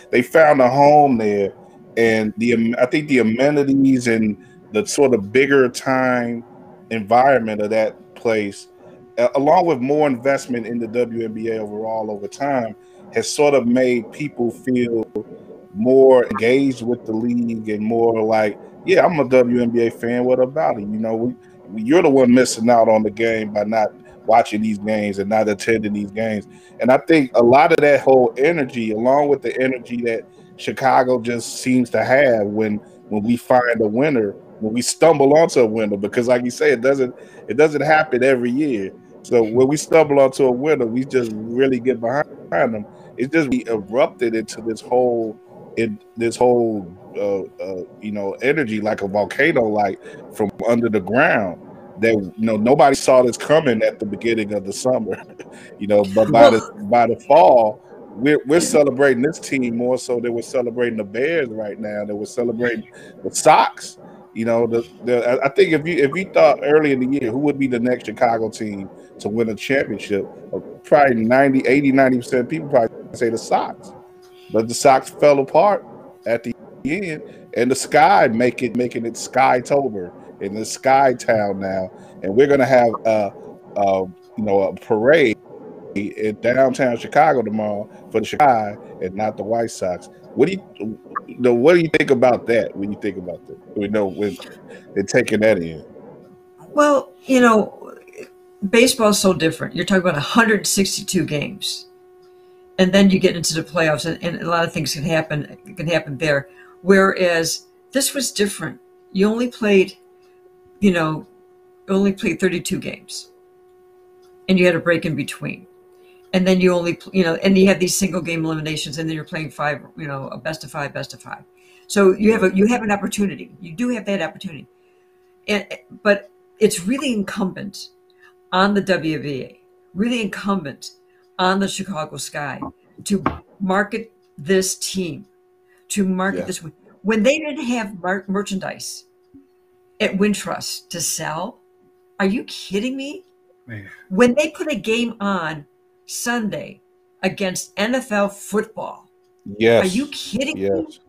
they found a home there. And the I think the amenities and the sort of bigger time environment of that place, along with more investment in the W N B A overall over time, has sort of made people feel more engaged with the league and more like, yeah, I'm a W N B A fan. What about it? You know, we, we, you're the one missing out on the game by not watching these games and not attending these games. And I think a lot of that whole energy, along with the energy that Chicago just seems to have when when we find a winner, when we stumble onto a winner, because like you say, it doesn't it doesn't happen every year. So when we stumble onto a winner, we just really get behind them. It just erupted into this whole in this whole uh, uh, you know, energy like a volcano, like from under the ground. That, you know, nobody saw this coming at the beginning of the summer, you know. But by the by the fall, we're we're celebrating this team more so than we're celebrating the Bears right now. That we're celebrating the Sox. You know, the, the I think if you if you thought early in the year who would be the next Chicago team to win a championship, probably ninety, eighty, ninety percent of people probably say the Sox. But the Sox fell apart at the end, and the Sky make it making it Skytober in the Sky Town now, and we're gonna have a, a you know a parade in downtown Chicago tomorrow for the Sky and not the White Sox. What do you, you know, what do you think about that when you think about that? We know when they're taking that in. Well, you know, baseball's so different. You're talking about one hundred sixty-two games. And then you get into the playoffs, and, and a lot of things can happen can happen there. Whereas this was different. You only played, you know, only played thirty-two games, and you had a break in between. And then you only, you know, and you have these single game eliminations, and then you're playing five, you know, a best of five, best of five. So you have a you have an opportunity. You do have that opportunity, and but it's really incumbent on the W B A, really incumbent on the Chicago Sky to market this team, to market yeah. this win. When they didn't have mar merchandise at Wintrust to sell, are you kidding me? Man. When they put a game on Sunday against N F L football, yes, are you kidding yes. me?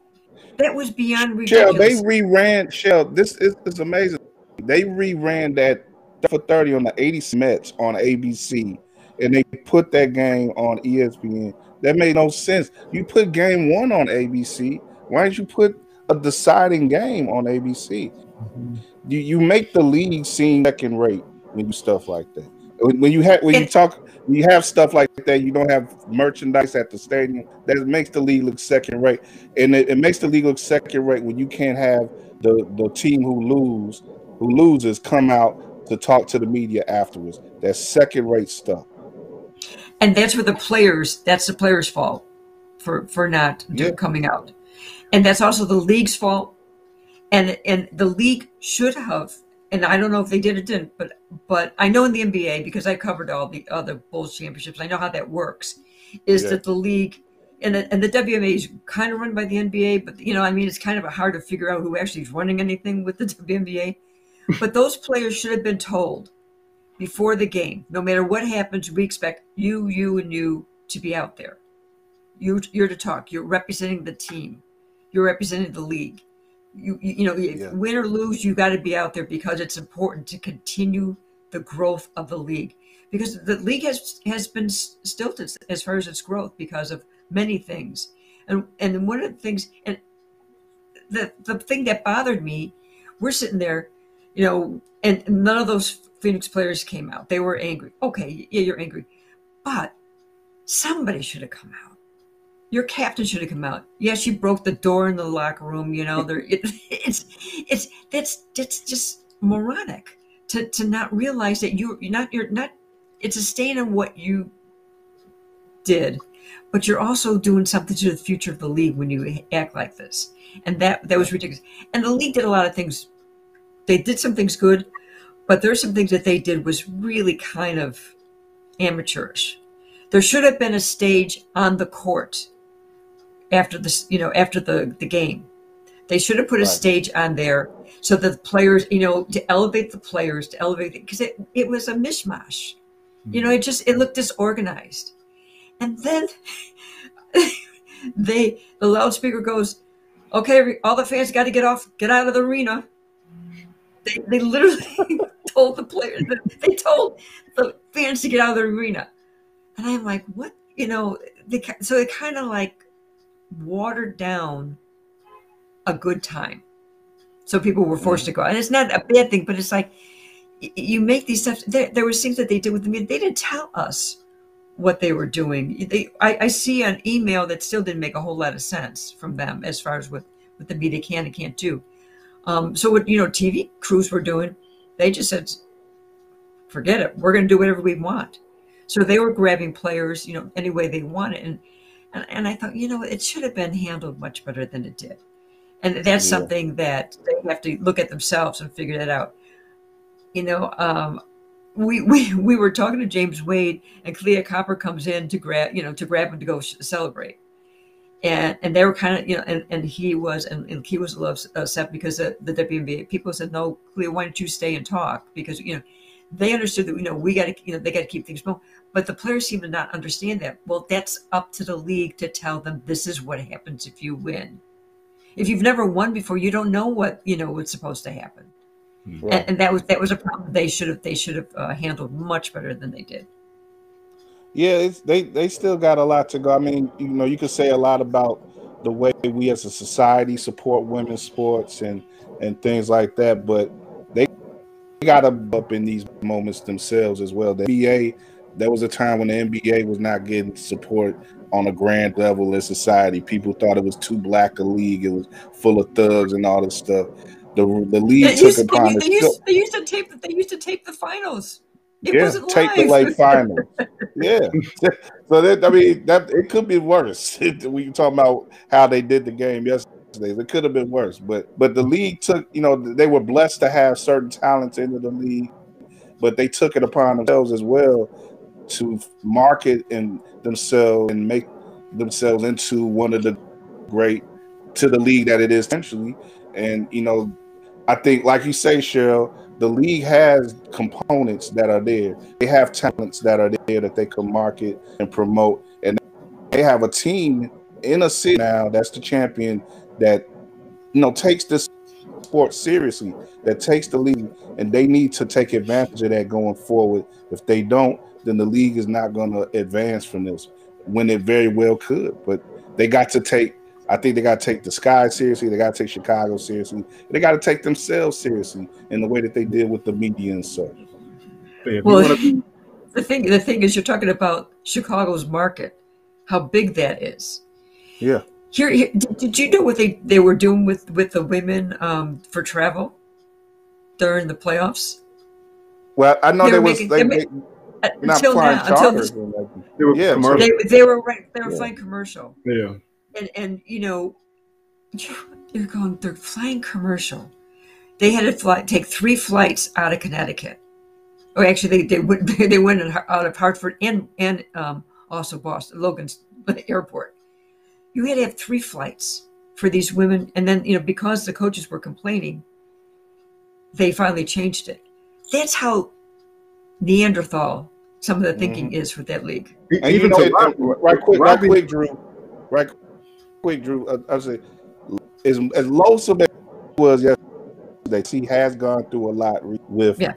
That was beyond ridiculous. Cheryl, they reran. Cheryl, this is it's amazing. They reran that for thirty on the eighties Mets on A B C. And they put that game on E S P N. That made no sense. You put game one on A B C. Why didn't you put a deciding game on A B C? Mm-hmm. You you make the league seem second rate when you stuff like that. When you have when you talk, when you have stuff like that. You don't have merchandise at the stadium. That makes the league look second rate, and it, it makes the league look second rate when you can't have the the team who lose who loses come out to talk to the media afterwards. That's second rate stuff. And that's where the players, that's the players' fault for, for not yeah. coming out. And that's also the league's fault. And and the league should have, and I don't know if they did or didn't, but but I know in the N B A, because I covered all the other Bulls championships, I know how that works, is yeah. that the league, and the, and the W N B A is kind of run by the N B A, but, you know, I mean, it's kind of hard to figure out who actually is running anything with the W N B A. But those players should have been told before the game, no matter what happens, we expect you, you, and you to be out there. You, you're to talk. You're representing the team. You're representing the league. You, you, you know, yeah. win or lose, you got to be out there because it's important to continue the growth of the league. Because the league has has been stilted as far as its growth because of many things. And and one of the things, and the the thing that bothered me, we're sitting there, you know, and none of those Phoenix players came out. They were angry. Okay, yeah, you're angry. But somebody should have come out. Your captain should have come out. Yeah, she broke the door in the locker room. You know, there it, it's it's that's that's just moronic to to not realize that you you're not you're not it's a stain on what you did, but you're also doing something to the future of the league when you act like this. And that that was ridiculous. And the league did a lot of things. They did some things good. But there's some things that they did was really kind of amateurish. There should have been a stage on the court after this, you know, after the, the game. They should have put right. a stage on there so that the players, you know, to elevate the players, to elevate, because it, it was a mishmash. Mm-hmm. You know, it just, it looked disorganized. And then they, the loudspeaker goes, okay, all the fans got to get off, get out of the arena. They, they literally told the players, they told the fans to get out of the arena. And I'm like, what? You know, they, so they kind of like watered down a good time. So people were forced mm-hmm. to go. And it's not a bad thing, but it's like, you make these stuff. There, there was things that they did with the media. They didn't tell us what they were doing. They, I, I see an email that still didn't make a whole lot of sense from them as far as what, what the media can and can't do. Um, so what, you know, T V crews were doing, they just said, forget it. We're going to do whatever we want. So they were grabbing players, you know, any way they wanted. And, and, and I thought, you know, it should have been handled much better than it did. And that's yeah. something that they have to look at themselves and figure that out. You know, um, we, we, we were talking to James Wade, and Kahleah Copper comes in to grab, you know, to grab him to go sh- celebrate. And, and they were kind of, you know, and, and he was, and, and he was a little upset because the, the W N B A people said, no, Kahleah, why don't you stay and talk? Because, you know, they understood that, you know, we got to, you know, they got to keep things going. But the players seem to not understand that. Well, that's up to the league to tell them this is what happens if you win. If you've never won before, you don't know what, you know, what's supposed to happen. Right. And, and that was that was a problem they should have they should have uh, handled much better than they did. Yeah, it's, they they still got a lot to go. I mean, you know, you could say a lot about the way we as a society support women's sports and and things like that, but they got to up in these moments themselves as well. The N B A, there was a time when the N B A was not getting support on a grand level in society. People thought it was too black a league. It was full of thugs and all this stuff. The, the league they took used, upon they, they, used, they used to tape the they used to tape the finals. It yeah, wasn't tape the late finals. Yeah, so that I mean that it could be worse. We talk about how they did the game yesterday. It could have been worse, but but the league took you know they were blessed to have certain talents into the league, but they took it upon themselves as well to market and themselves and make themselves into one of the great to the league that it is essentially. And you know. I think, like you say, Cheryl, the league has components that are there. They have talents that are there that they can market and promote. And they have a team in a city now that's the champion that, you know, takes this sport seriously, that takes the league, and they need to take advantage of that going forward. If they don't, then the league is not going to advance from this when it very well could. But they got to take I think they got to take the Sky seriously. They got to take Chicago seriously. They got to take themselves seriously in the way that they did with the media and such. So well, be- the thing the thing is, you're talking about Chicago's market, how big that is. Yeah. Here, here did, did you know what they, they were doing with, with the women um, for travel during the playoffs? Well, I know they, they were was, making, they, they made, they, until now, until this, they were yeah, commercial. They, they were they were yeah. flying commercial. Yeah. And, and, you know, they're going, they're flying commercial. They had to fly, take three flights out of Connecticut. Or actually, they, they went they went out of Hartford and, and um, also Boston, Logan's airport. You had to have three flights for these women. And then, you know, because the coaches were complaining, they finally changed it. That's how Neanderthal some of the thinking mm-hmm. is for that league. And even though, right, right quick, right quick, Drew, right quick, Drew. Uh, I say, as, as low as it was yesterday, she has gone through a lot with yeah.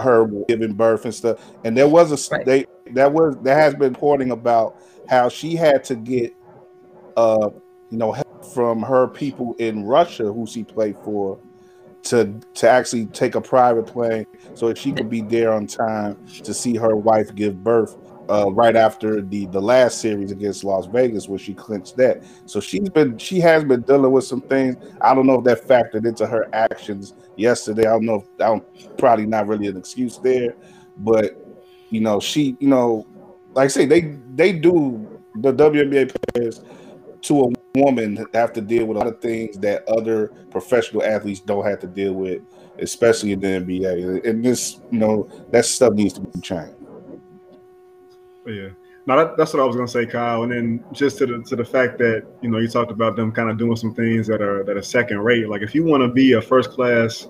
her giving birth and stuff. And there was a right. they that was there has been reporting about how she had to get, uh, you know, help from her people in Russia who she played for, to to actually take a private plane so that she could be there on time to see her wife give birth. Uh, right after the, the last series against Las Vegas, where she clinched that, so she's been she has been dealing with some things. I don't know if that factored into her actions yesterday. I don't know. If, I don't probably not really an excuse there, but you know she you know like I say they they do the W N B A players to a woman have to deal with a lot of things that other professional athletes don't have to deal with, especially in the N B A. And this you know that stuff needs to be changed. Yeah, No, that's what I was going to say, Kyle. And then just to the to the fact that, you know, you talked about them kind of doing some things that are that are second rate. Like, if you want to be a first class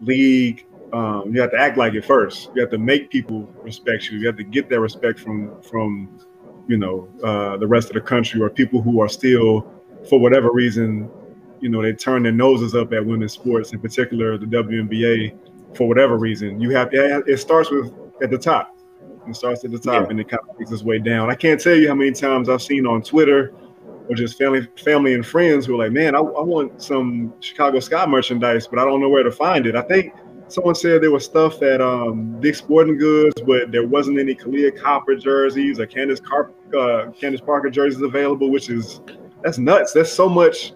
league, um, you have to act like it first. You have to make people respect you. You have to get that respect from from, you know, uh, the rest of the country, or people who are still, for whatever reason, you know, they turn their noses up at women's sports, in particular the W N B A. For whatever reason, you have to, it starts with at the top. It starts at the top, yeah. And it kind of makes its way down. I can't tell you how many times I've seen on Twitter or just family family and friends who are like, man, I, I want some Chicago Sky merchandise, but I don't know where to find it. I think someone said there was stuff at um, Dick's Sporting Goods, but there wasn't any Kahleah Copper jerseys or Candace, Car- uh, Candace Parker jerseys available, which is – that's nuts. That's so much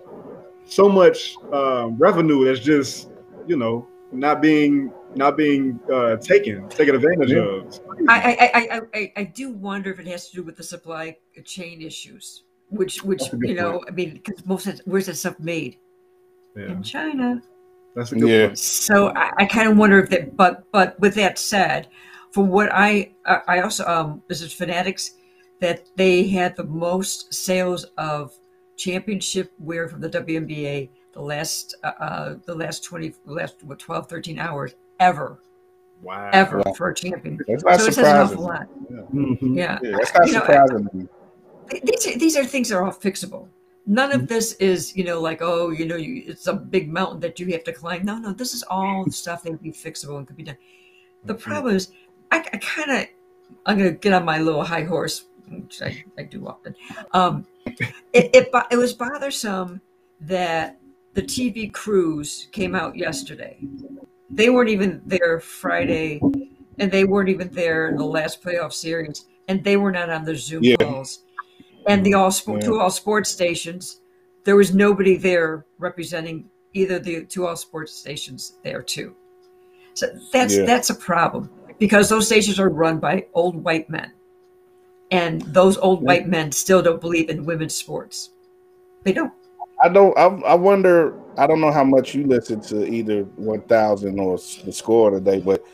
so much uh, revenue that's just, you know, not being – not being uh, taken, taken advantage of. I, I, I, I, I do wonder if it has to do with the supply chain issues, which, which you know, point. I mean, because most of where's that stuff made? Yeah. In China. That's a good yeah. point. So I, I kind of wonder if that, but, but with that said, from what I, I also, um, this is Fanatics, that they had the most sales of championship wear from the W N B A the last, uh, the last twenty, the last what, twelve, thirteen hours. Ever, wow! Ever wow. for a champion. That's not so it surprising. Says an awful lot. Yeah, mm-hmm. yeah. yeah that's not you surprising. Know, these are, these are things that are all fixable. None mm-hmm. of this is, you know, like oh, you know, you, it's a big mountain that you have to climb. No, no, this is all stuff that would be fixable and could be done. The mm-hmm. problem is, I, I kind of, I'm going to get on my little high horse, which I, I do often. Um, it, it it was bothersome that the T V crews came out yesterday. They weren't even there Friday, and they weren't even there in the last playoff series, and they were not on the Zoom yeah. calls. And the all sp- yeah. two all sports stations, there was nobody there representing either the two all sports stations there too. So that's yeah. that's a problem, because those stations are run by old white men, and those old yeah. white men still don't believe in women's sports. They don't. I don't. I, I wonder. I don't know how much you listen to either one thousand or The Score today, but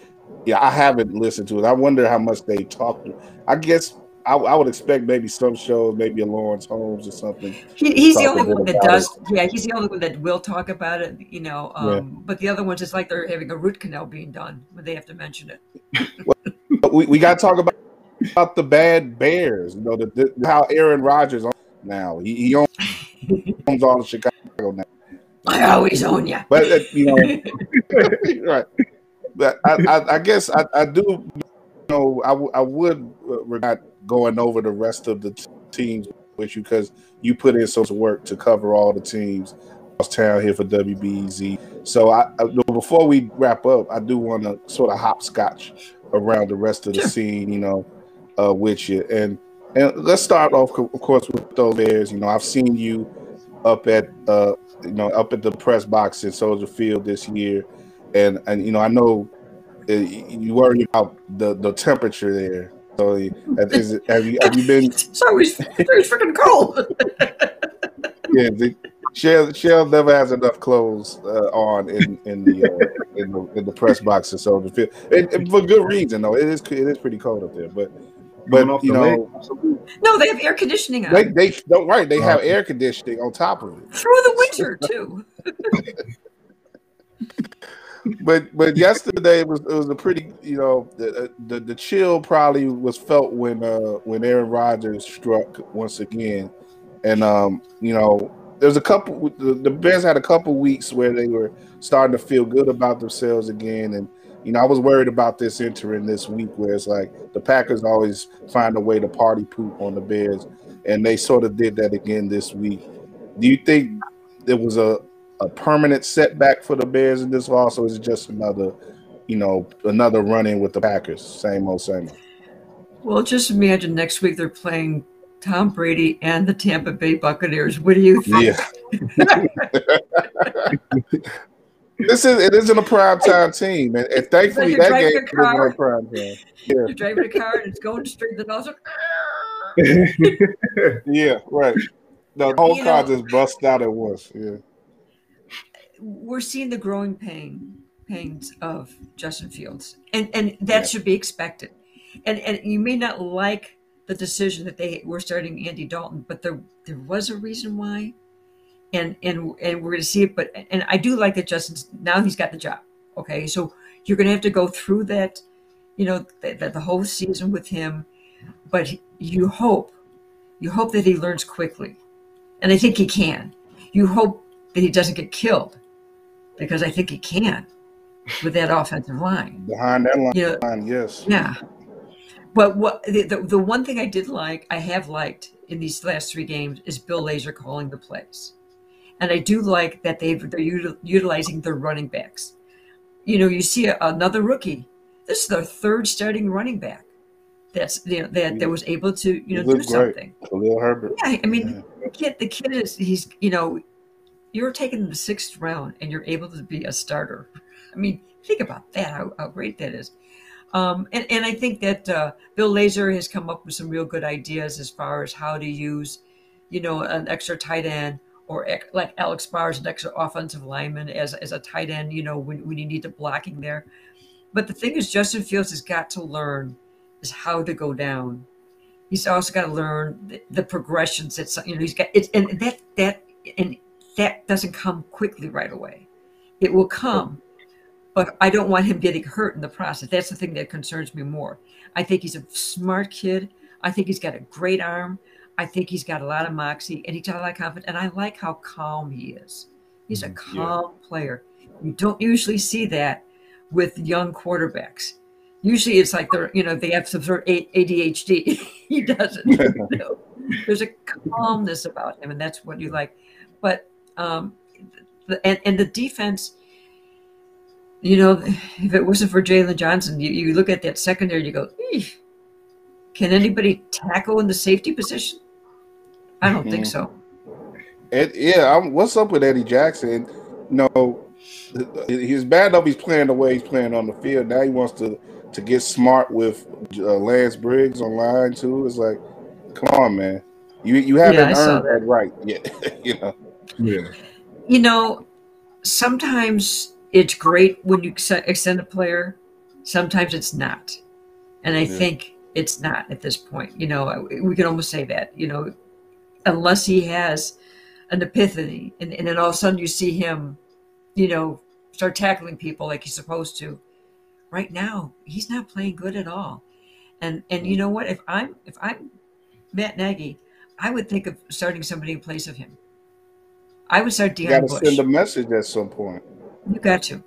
yeah, I haven't listened to it. I wonder how much they talk. I guess I, I would expect maybe some shows, maybe a Lawrence Holmes or something. He, he's the only one that does. It. Yeah, he's the only one that will talk about it. You know, um, yeah. but the other ones, it's like they're having a root canal being done when they have to mention it. Well, we we got to talk about about the bad Bears. You know, the, the, how Aaron Rodgers now he, he owns. Owns all of Chicago now. I always own you, but uh, you know, right? But I, I, I guess I, I do. You know, I, w- I would uh, regret going over the rest of the t- teams with you, because you put in so much work to cover all the teams across town here for W B Z. So I, I before we wrap up, I do want to sort of hopscotch around the rest of the sure. scene, you know, uh, with you and. And let's start off, of course, with those Bears. You know, I've seen you up at, uh, you know, up at the press box in Soldier Field this year, and and you know, I know uh, you worry about the, the temperature there. So, is it, have you have you been? It's always it's freaking cold. Yeah, the, Cheryl, Cheryl never has enough clothes uh, on in in the, uh, in the in the press box in Soldier Field, and, and for good reason though. It is it is pretty cold up there, but. But you know, no, they have air conditioning on. They, they don't right. They have air conditioning on top of it through the winter too. but but yesterday it was it was a pretty you know the the, the chill probably was felt when uh, when Aaron Rodgers struck once again, and um you know there's a couple the, the Bears had a couple weeks where they were starting to feel good about themselves again and. You know, I was worried about this entering this week where it's like the Packers always find a way to party poop on the Bears, and they sort of did that again this week. Do you think it was a, a permanent setback for the Bears in this loss, or is it just another, you know, another run-in with the Packers? Same old, same old. Well, just imagine next week they're playing Tom Brady and the Tampa Bay Buccaneers. What do you think? Yeah. This is it isn't a prime time team, and, and thankfully so that game isn't a prime time. Yeah. You're driving a car and it's going straight to the nozzle. Yeah, right. No, the whole you car know, just busts out at once. Yeah, we're seeing the growing pain pains of Justin Fields, and and that yeah. should be expected. And and you may not like the decision that they were starting Andy Dalton, but there there was a reason why, and and and we're going to see it. But and I do like that Justin's now he's got the job. Okay, so you're going to have to go through that, you know, the, the, the whole season with him, but you hope, you hope that he learns quickly, and I think he can. You hope that he doesn't get killed, because I think he can with that offensive line. Behind that line, you know, yes, yeah. But what the, the, the one thing I did like, I have liked in these last three games, is Bill Lazor calling the plays. And I do like that they've, they're util, utilizing their running backs. You know, you see a, another rookie. This is their third starting running back that's, you know, that, that was able to, you know, do great. something. Khalil Herbert. Yeah, I mean, yeah. The, kid, the kid is, he's, you know, you're taking the sixth round and you're able to be a starter. I mean, think about that, how, how great that is. Um, and, and I think that uh, Bill Lazor has come up with some real good ideas as far as how to use, you know, an extra tight end, or ec- like Alex Barr's an extra offensive lineman as, as a tight end, you know, when, when you need the blocking there. But the thing is, Justin Fields has got to learn is how to go down. He's also got to learn the, the progressions that, you know, he's got. It's, and that that and that doesn't come quickly right away. It will come. But I don't want him getting hurt in the process. That's the thing that concerns me more. I think he's a smart kid. I think he's got a great arm. I think he's got a lot of moxie, and he's got a lot of confidence. And I like how calm he is. He's a calm yeah. player. You don't usually see that with young quarterbacks. Usually it's like they're, you know, they have some sort of A D H D. He doesn't. You know? There's a calmness about him, and that's what you like. But um, the, and, and the defense. You know, if it wasn't for Jaylon Johnson, you, you look at that secondary and you go, eesh, can anybody tackle in the safety position? I don't mm-hmm. think so. It, yeah, I'm, what's up with Eddie Jackson? You know, he's bad enough he's playing the way he's playing on the field. Now he wants to, to get smart with uh, Lance Briggs online too. It's like, come on, man. You you haven't yeah, earned that. that right yet. You know? Yeah. You know, sometimes – it's great when you extend a player. Sometimes it's not. And I yeah. think it's not at this point. You know, we can almost say that, you know, unless he has an epiphany and, and then all of a sudden you see him, you know, start tackling people like he's supposed to. Right now, he's not playing good at all. And and you know what? If I'm if I'm Matt Nagy, I would think of starting somebody in place of him. I would start Deion Bush. You got to send a message at some point. You got to.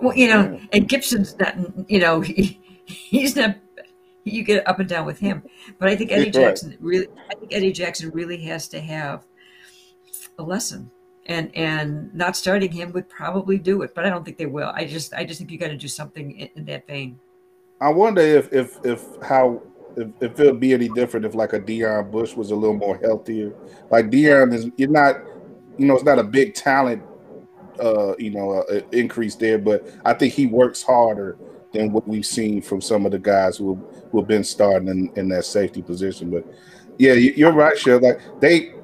Well, you know, and Gibson's not, you know, he, he's not, you get up and down with him. But I think Eddie That's Jackson right. really, I think Eddie Jackson really has to have a lesson. And and not starting him would probably do it, but I don't think they will. I just, I just think you got to do something in, in that vein. I wonder if, if, if how, if, if it'll be any different if like a Deion Bush was a little more healthier. Like Deion is, you're not, you know, it's not a big talent. Uh, you know, uh, increase there, but I think he works harder than what we've seen from some of the guys who have, who have been starting in, in that safety position. But yeah, you, you're right, Cheryl. Like they,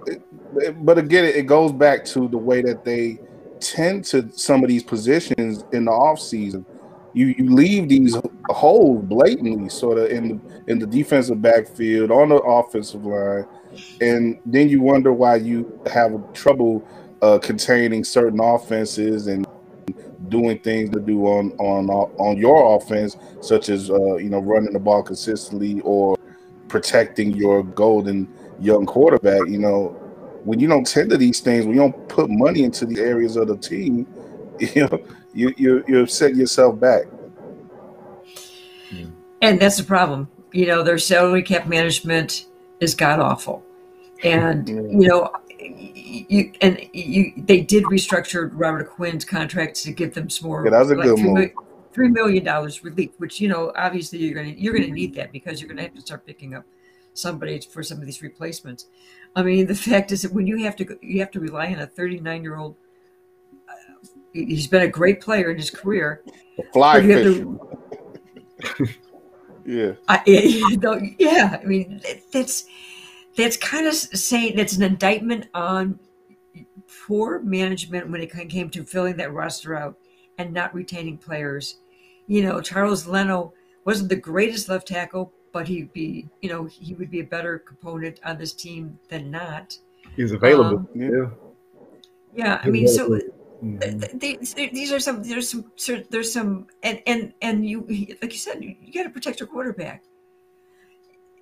but again, it goes back to the way that they tend to some of these positions in the off season. You you leave these holes blatantly, sort of in the, in the defensive backfield, on the offensive line, and then you wonder why you have trouble. Uh, containing certain offenses and doing things to do on on on your offense, such as uh, you know, running the ball consistently or protecting your golden young quarterback. You know, when you don't tend to these things, when you don't put money into the areas of the team, you know, you you you're setting yourself back. And that's the problem. You know, their salary cap management is god awful, and you know. You and you, they did restructure Robert Quinn's contracts to give them some more. Yeah, that was a like good move. Three million dollars relief, which you know, obviously you're gonna you're gonna need that because you're gonna have to start picking up somebody for some of these replacements. I mean, the fact is that when you have to go, you have to rely on a thirty-nine year old. Uh, he's been a great player in his career. The fly fishing. yeah. I, you know, yeah. I mean, that's. That's kind of saying that's an indictment on poor management when it came to filling that roster out and not retaining players. You know, Charles Leno wasn't the greatest left tackle, but he'd be, you know, he would be a better component on this team than not. He's available. Um, yeah. Yeah. I mean, so mm-hmm. they, they, these are some, there's some, there's some, and, and, and you, like you said, you, you got to protect your quarterback,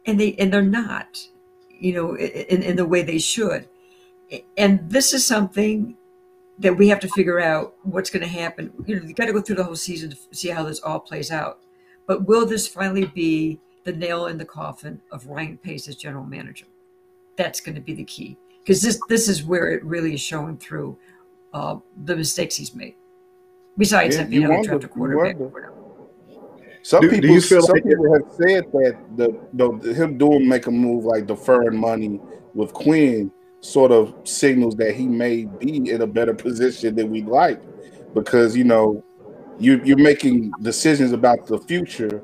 and they, and they're not, you know, in, in the way they should. And this is something that we have to figure out what's going to happen. You know, you got to go through the whole season to see how this all plays out. But will this finally be the nail in the coffin of Ryan Pace as general manager? That's going to be the key, because this this is where it really is showing through uh, the mistakes he's made. Besides, yeah, you know, wonder, he dropped a quarterback. Some do, people, do you feel some like people have said that the, the him doing make a move like deferring money with Quinn sort of signals that he may be in a better position than we'd like, because, you know, you, you're making decisions about the future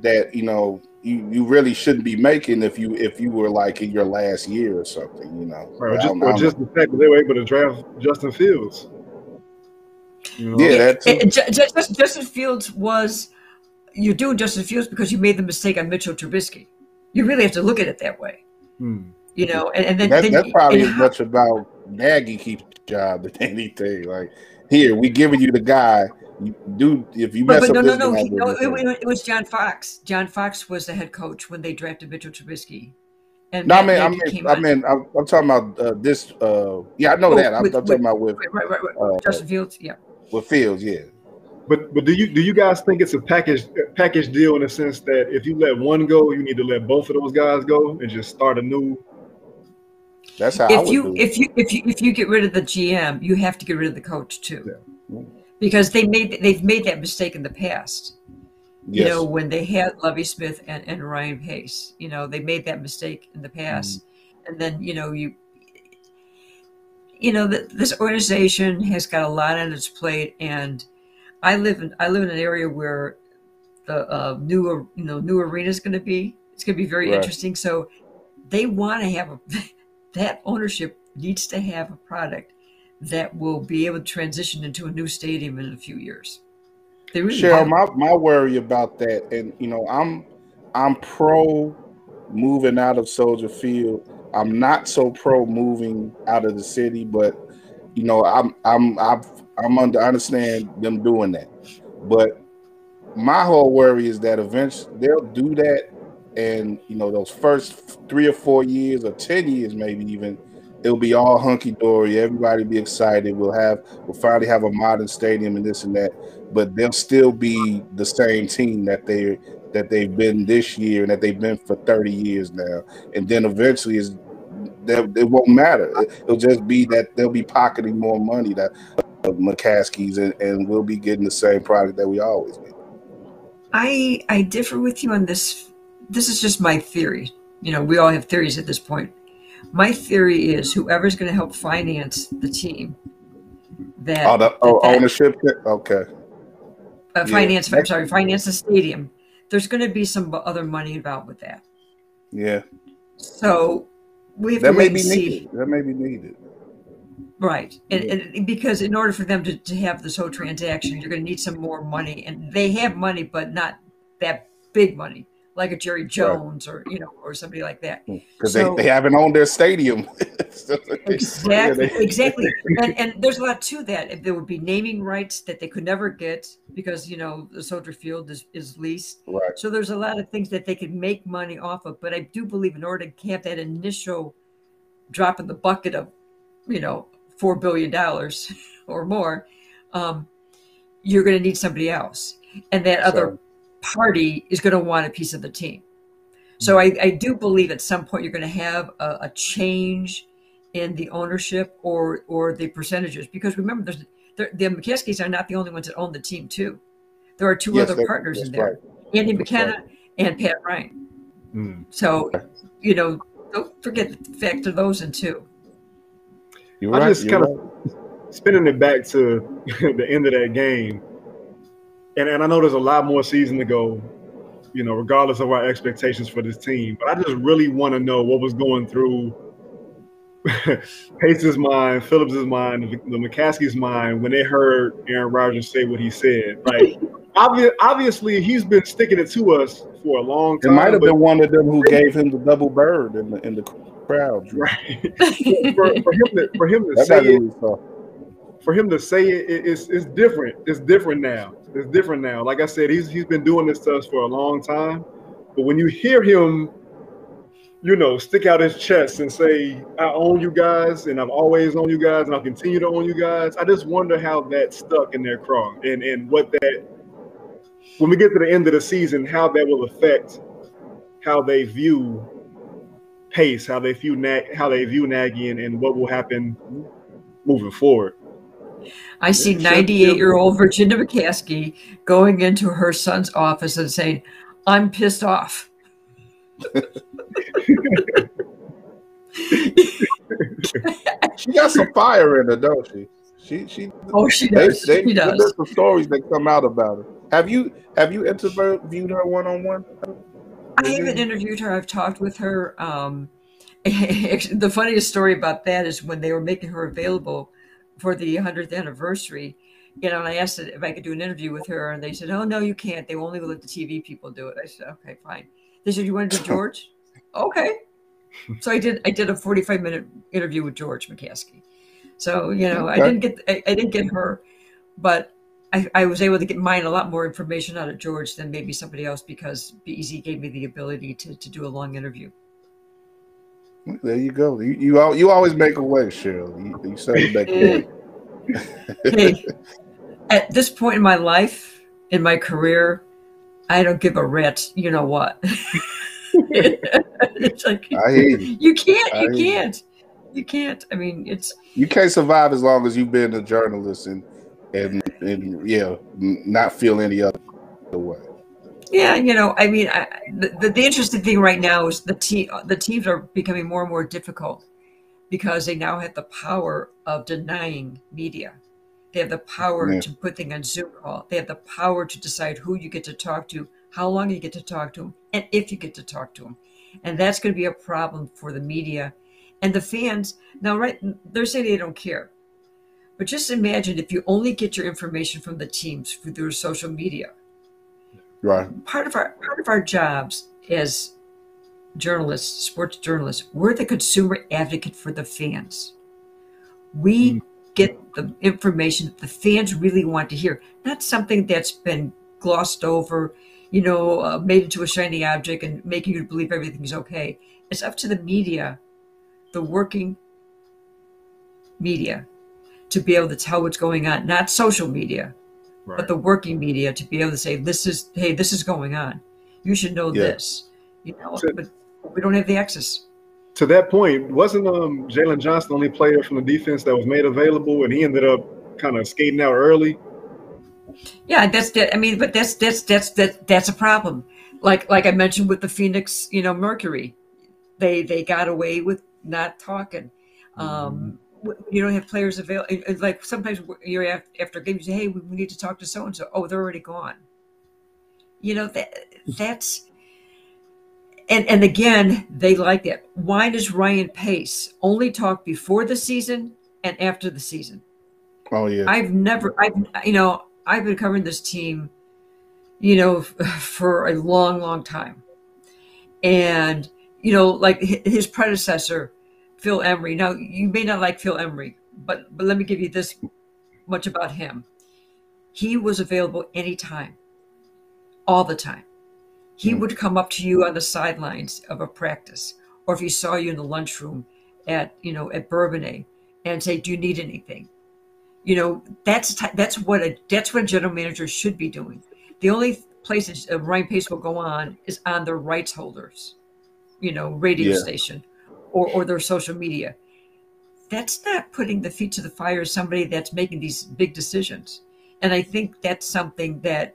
that, you know, you, you really shouldn't be making if you if you were like in your last year or something, you know. Right, or just, or just the fact that they were able to draft Justin Fields. You know? Yeah, that's it, it, just, Justin Fields was you're doing Justin Fields because you made the mistake on Mitchell Trubisky. You really have to look at it that way. Hmm. You know, and, and then that, then, that's probably as much about Nagy keeps the job than anything. Like, here, we giving you the guy. You do if you mess but, but up. No, no, no. He, no it, it was John Fox. John Fox was the head coach when they drafted Mitchell Trubisky. And no, I mean, I mean, I mean, I'm, I'm talking about uh, this. Uh, yeah, I know oh, that. I'm, with, I'm talking with, about with right, right, right. Uh, Justin Fields. Yeah, with Fields. Yeah. But but do you do you guys think it's a package package deal in the sense that if you let one go, you need to let both of those guys go and just start a new? That's how if I would you do it. if you if you if you get rid of the G M, you have to get rid of the coach too, yeah. because they made they've made that mistake in the past. Yes. You know, when they had Lovie Smith and, and Ryan Pace, you know, they made that mistake in the past, mm-hmm. and then you know you you know the, this organization has got a lot on its plate, and I live in I live in an area where the uh, new you know new arena is going to be. It's going to be very right. interesting. So they want to have a. That ownership needs to have a product that will be able to transition into a new stadium in a few years. They really Cheryl, my, my worry about that, and you know, I'm I'm pro moving out of Soldier Field. I'm not so pro moving out of the city, but you know, I'm I'm I'm I'm under I understand them doing that. But my whole worry is that eventually they'll do that. And, you know, those first three or four years or ten years, maybe even, it'll be all hunky-dory. Everybody will be excited. We'll have, we'll finally have a modern stadium and this and that. But they'll still be the same team that, they, that they've been this year and that they've been for thirty years now. And then eventually it's, it won't matter. It'll just be that they'll be pocketing more money, that uh, McCaskey's, and, and we'll be getting the same product that we always get. I, I differ with you on this. This is just my theory. You know, we all have theories at this point. My theory is whoever's going to help finance the team. That, oh, the, oh that, ownership? Okay. Uh, finance, yeah. I'm sorry, finance the stadium. There's going to be some other money involved with that. Yeah. So we have that to wait and see. That may be needed. Right. And, yeah. and because in order for them to, to have this whole transaction, you're going to need some more money. And they have money, but not that big money. Like a Jerry Jones, right. or you know, or somebody like that, because so, they, they haven't owned their stadium. so exactly, exactly. And and there's a lot to that. There would be naming rights that they could never get because you know the Soldier Field is, is leased. Right. So there's a lot of things that they could make money off of. But I do believe in order to have that initial drop in the bucket of, you know, four billion dollars or more, um, you're going to need somebody else, and that so, other. party is going to want a piece of the team. So I, I do believe at some point you're going to have a, a change in the ownership or or the percentages, because remember there's there, the McCaskies are not the only ones that own the team too. There are two yes, other partners in there, right. Andy that's McKenna right. and Pat Ryan. Mm. So, you know, don't forget to factor those in too. You're right, I'm just kind right. of spinning it back to the end of that game. And, and I know there's a lot more season to go, you know, regardless of our expectations for this team. But I just really want to know what was going through Pace's mind, Phillips's mind, the, the McCaskey's mind when they heard Aaron Rodgers say what he said. Like, obvi- obviously, he's been sticking it to us for a long time. It might have been one of them who gave him the double bird in the in the crowd. Right. for, for him to, for him to say it, for him to say it, it, it's it's different. It's different now. It's different now. Like I said, he's he's been doing this to us for a long time. But when you hear him, you know, stick out his chest and say, I own you guys, and I've always owned you guys, and I'll continue to own you guys. I just wonder how that stuck in their craw and, and what that, when we get to the end of the season, how that will affect how they view Pace, how they view Nag, how they view Nagy, and, and what will happen moving forward. I see ninety-eight-year-old Virginia McCaskey going into her son's office and saying, I'm pissed off. She got some fire in her, don't she? She, she. Oh, she does. They, they, she does. There's some stories that come out about her. Have you have you interviewed her one on one? I haven't interviewed her. I've talked with her. Um, the funniest story about that is when they were making her available for the hundredth anniversary. You know, and I asked if I could do an interview with her, and they said, "Oh no, you can't. They only let the T V people do it." I said, "Okay, fine." They said, "You want to do George?" Okay. So I did. I did a forty-five minute interview with George McCaskey. So you know, okay. I didn't get. I, I didn't get her, but I, I was able to get mine a lot more information out of George than maybe somebody else because B E Z gave me the ability to to do a long interview. There you go. You you, you always make a way, Cheryl. You, you certainly make a way. Hey, at this point in my life, in my career, I don't give a rat's, you know what. It's like, I hear you. You can't, you I can't, you. you can't. I mean, it's. You can't survive as long as you've been a journalist and, and, and yeah, not feel any other way. Yeah, you know, I mean, I, the, the interesting thing right now is the, te the teams are becoming more and more difficult because they now have the power of denying media. They have the power yeah. to put things on Zoom call. They have the power to decide who you get to talk to, how long you get to talk to them, and if you get to talk to them. And that's going to be a problem for the media and the fans. Now, right, they're saying they don't care. But just imagine if you only get your information from the teams through their social media. Right. Part of our, part of our jobs as journalists, sports journalists, we're the consumer advocate for the fans. We mm. get the information that the fans really want to hear, not something that's been glossed over, you know, uh, made into a shiny object and making you believe everything's okay. It's up to the media, the working media, to be able to tell what's going on, not social media, right. but the working media to be able to say, this is, hey, this is going on. You should know yeah. this, you know, so, but we don't have the access. To that point, wasn't um, Jaylon Johnson the only player from the defense that was made available, and he ended up kind of skating out early? Yeah, that's that. I mean, but that's that's that's that that's a problem. Like like I mentioned with the Phoenix, you know, Mercury, they they got away with not talking. Um, mm-hmm. You don't have players available. Like sometimes you're after a game, you say, "Hey, we need to talk to so and so." Oh, they're already gone. You know that that's. And, and again, they like that. Why does Ryan Pace only talk before the season and after the season? Oh, yeah. I've never, I've, you know, I've been covering this team, you know, for a long, long time. And, you know, like his predecessor, Phil Emery. Now, you may not like Phil Emery, but, but let me give you this much about him. He was available anytime, all the time. He would come up to you on the sidelines of a practice, or if he saw you in the lunchroom at, you know, at Bourbonnais, and say, "Do you need anything?" You know, that's that's what a that's what a general manager should be doing. The only places Ryan Pace will go on is on their rights holders, you know, radio yeah. station, or or their social media. That's not putting the feet to the fire of somebody that's making these big decisions, and I think that's something that,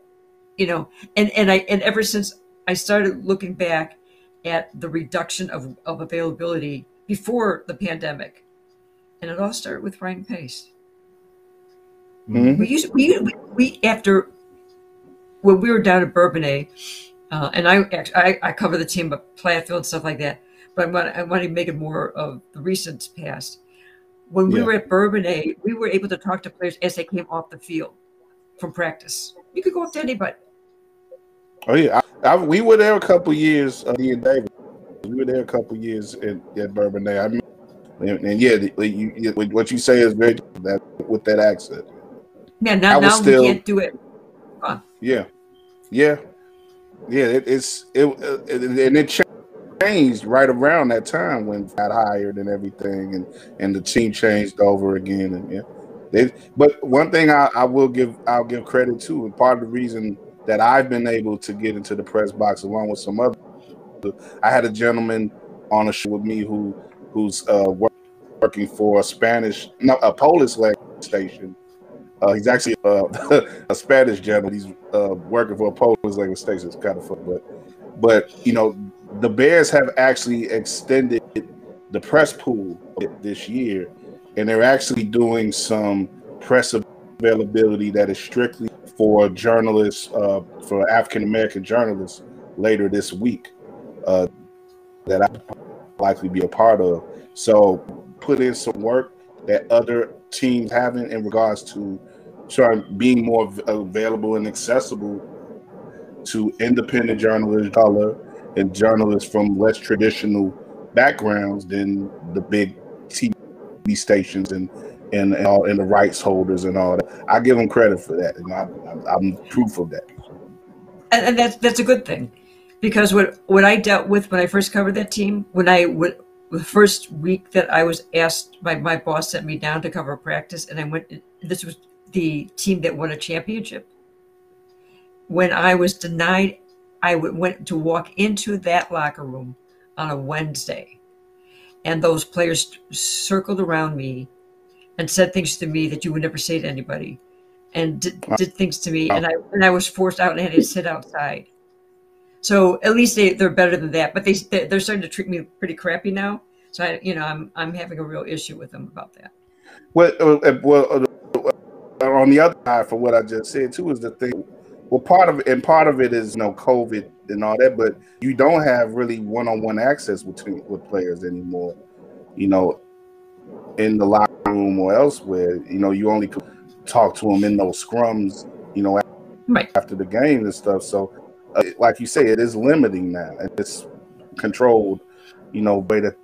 you know, and and I and ever since. I started looking back at the reduction of, of availability before the pandemic. And it all started with Ryan Pace. Mm-hmm. We used, we, we, after, when we were down at Bourbonnais, uh, and I, I I cover the team at Platteville and stuff like that, but I want, I want to make it more of the recent past. When we yeah. were at Bourbonnais, we were able to talk to players as they came off the field from practice. You could go up to anybody. Oh, yeah. I I, we were there a couple years. Uh, Ian Davis. We were there a couple years at, at Bourbon Day. I mean, and, and yeah, the, you, you, what you say is very that with that accent. Yeah, now, now still, we can't do it. Huh. Yeah, yeah, yeah. It, it's it, uh, it and it changed right around that time when I got hired and everything, and and the team changed over again. And yeah, they, but one thing I, I will give I'll give credit to, and part of the reason that I've been able to get into the press box along with some other. I had a gentleman on a show with me who who's uh, work, working for a Spanish, no, a Polish language station. Uh, he's actually uh, a Spanish gentleman. He's uh, working for a Polish language station. It's kind of fun, but but you know the Bears have actually extended the press pool this year, and they're actually doing some press availability that is strictly for journalists, uh, for African American journalists, later this week. Uh, that I likely be a part of. So put in some work that other teams haven't in regards to trying being more available and accessible to independent journalists, color, and journalists from less traditional backgrounds than the big T V stations and and and, all, and the rights holders and all that. I give them credit for that, and I, I, I'm proof of that. And, and that's that's a good thing. Because what, what I dealt with when I first covered that team, when I would, the first week that I was asked, my, my boss sent me down to cover practice, and I went, this was the team that won a championship. When I was denied, I would, went to walk into that locker room on a Wednesday, and those players circled around me and said things to me that you would never say to anybody, and did, did things to me, and I, and I was forced out and had to sit outside. So at least they, they're better than that, but they, they're starting to treat me pretty crappy now. So, I, you know, I'm, I'm having a real issue with them about that. Well, uh, well uh, on the other side for what I just said too, is the thing, well, part of it, and part of it is, you know, COVID and all that, but you don't have really one-on-one access between with players anymore, you know, in the locker room or elsewhere, you know, you only could talk to them in those scrums, you know, after, right. after the game and stuff. So, Uh, like you say, it is limiting now. It's controlled, you know, way that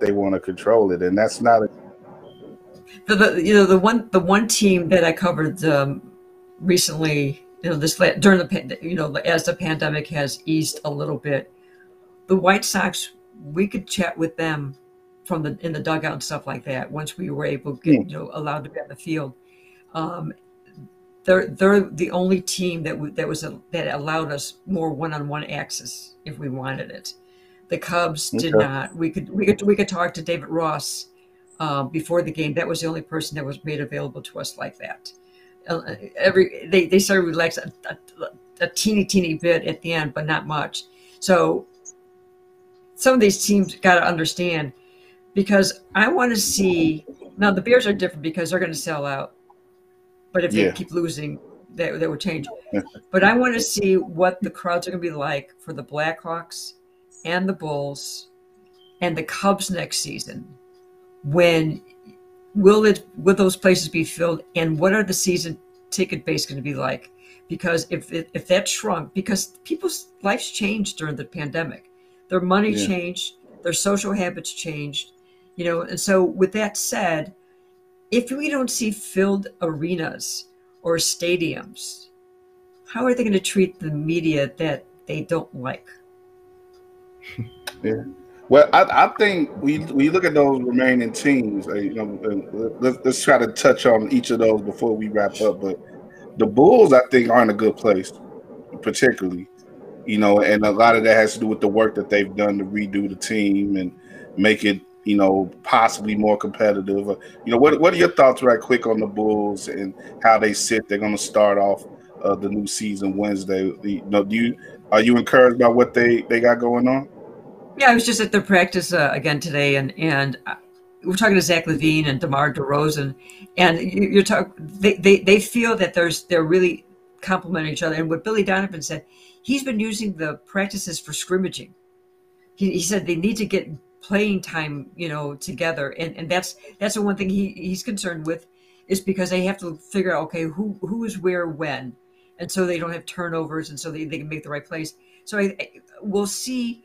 they want to control it, and that's not a. The, the you know the one the one team that I covered um, recently, you know, this during the you know as the pandemic has eased a little bit, the White Sox, we could chat with them from the in the dugout and stuff like that. Once we were able to get, mm. you know allowed to be on the field. Um, They're, they're the only team that we, that was a, that allowed us more one-on-one access if we wanted it. The Cubs did okay. not. We could we could we could talk to David Ross uh, before the game. That was the only person that was made available to us like that. Uh, every they they started relaxing a, a, a teeny teeny bit at the end, but not much. So some of these teams got to understand, because I want to see now the Bears are different because they're going to sell out. But if they yeah. keep losing, that, that would change. But I want to see what the crowds are going to be like for the Blackhawks and the Bulls and the Cubs next season. When will it? Will those places be filled? And what are the season ticket base going to be like? Because if if that shrunk, because people's lives changed during the pandemic, their money yeah. changed, their social habits changed, you know. And so, with that said. If we don't see filled arenas or stadiums, how are they going to treat the media that they don't like? Yeah, well, I, I think we we look at those remaining teams. You know, let's, let's try to touch on each of those before we wrap up. But the Bulls, I think, are in a good place, particularly, you know, and a lot of that has to do with the work that they've done to redo the team and make it. You know, possibly more competitive. You know, what what are your thoughts right quick on the Bulls and how they sit? They're going to start off uh, the new season Wednesday. You know, do you are you encouraged by what they they got going on? Yeah, I was just at their practice uh, again today, and and we're talking to Zach LaVine and DeMar DeRozan, and you're talking. They, they they feel that there's they're really complimenting each other. And what Billy Donovan said, he's been using the practices for scrimmaging. He he said they need to get. Playing time, you know, together, and and that's that's the one thing he he's concerned with, is because they have to figure out okay who who is where when, and so they don't have turnovers, and so they, they can make the right plays. So I, I, we'll see.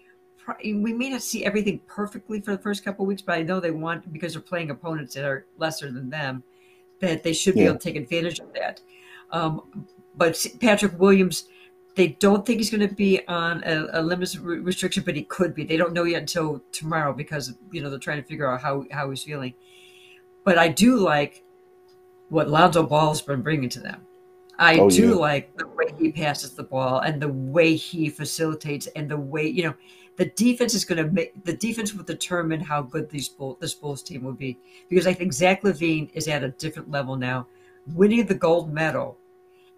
We may not see everything perfectly for the first couple of weeks, but I know they want, because they're playing opponents that are lesser than them, that they should yeah. be able to take advantage of that. Um, but Patrick Williams, they don't think he's going to be on a, a limits re- restriction, but he could be. They don't know yet until tomorrow because, you know, they're trying to figure out how, how he's feeling. But I do like what Lonzo Ball has been bringing to them. I oh, do yeah. like the way he passes the ball and the way he facilitates and the way, you know, the defense is going to make, the defense will determine how good these Bull, this Bulls team will be, because I think Zach LaVine is at a different level now, winning the gold medal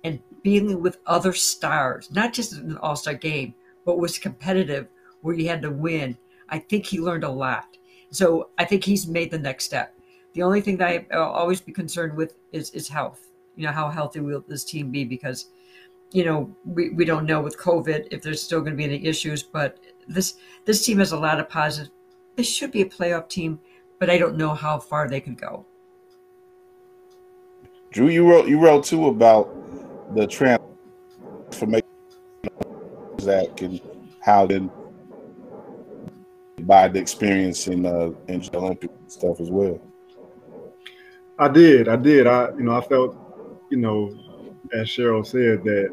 and being with other stars, not just in an all-star game, but was competitive where you had to win. I think he learned a lot. So I think he's made the next step. The only thing that I'll always be concerned with is, is health. You know, how healthy will this team be? Because, you know, we, we don't know with COVID if there's still going to be any issues, but This this team has a lot of positives. This should be a playoff team, but I don't know how far they can go. Drew, you wrote you wrote too about the transformation of Zach and how then by the experience in uh, in the Olympic stuff as well. I did, I did. I you know I felt you know as Cheryl said that.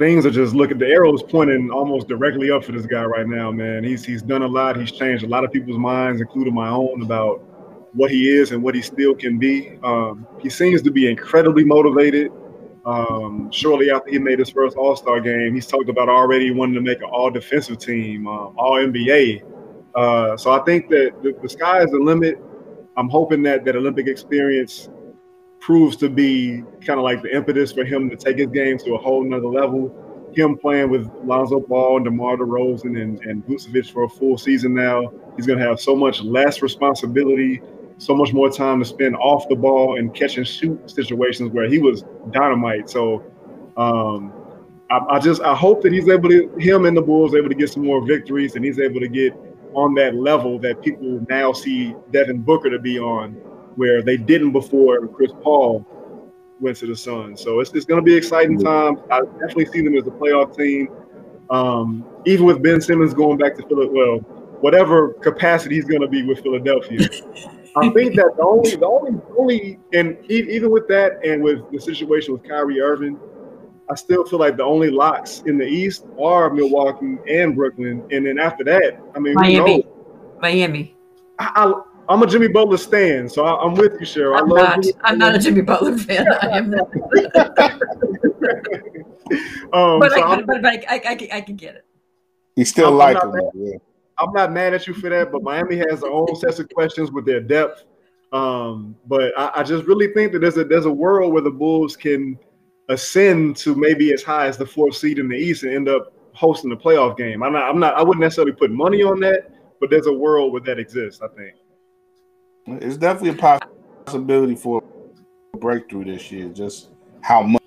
Things are just looking. The arrow's pointing almost directly up for this guy right now, man. He's he's done a lot. He's changed a lot of people's minds, including my own, about what he is and what he still can be. Um, he seems to be incredibly motivated. Um, shortly after he made his first All-Star game, he's talked about already wanting to make an all-defensive team, um, all N B A. Uh, so I think that the, the sky is the limit. I'm hoping that that Olympic experience proves to be kind of like the impetus for him to take his game to a whole nother level. Him playing with Lonzo Ball and DeMar DeRozan and, and Vucevic for a full season now, he's going to have so much less responsibility, so much more time to spend off the ball and catch and shoot situations where he was dynamite. So um, I, I just I hope that he's able to, him and the Bulls, able to get some more victories and he's able to get on that level that people now see Devin Booker to be on, where they didn't before Chris Paul went to the Suns. So it's, it's going to be exciting times. I definitely see them as a playoff team. Um, even with Ben Simmons going back to Philadelphia, well, whatever capacity he's going to be with Philadelphia. I think that the only, the only, only, and even with that and with the situation with Kyrie Irving, I still feel like the only locks in the East are Milwaukee and Brooklyn. And then after that, I mean, Miami, you know, Miami. I, I, I'm a Jimmy Butler stan, so I, I'm with you, Cheryl. I I'm, love not, I'm not a Jimmy Butler fan. I am not. um, but so I, but, but I, I, I can get it. You still I'm, like I'm him. Mad, yeah. I'm not mad at you for that, but Miami has their own sets of questions with their depth. Um, but I, I just really think that there's a, there's a world where the Bulls can ascend to maybe as high as the fourth seed in the East and end up hosting the playoff game. I'm not, I'm not, I wouldn't necessarily put money on that, but there's a world where that exists, I think. It's definitely a possibility for a breakthrough this year, just how much.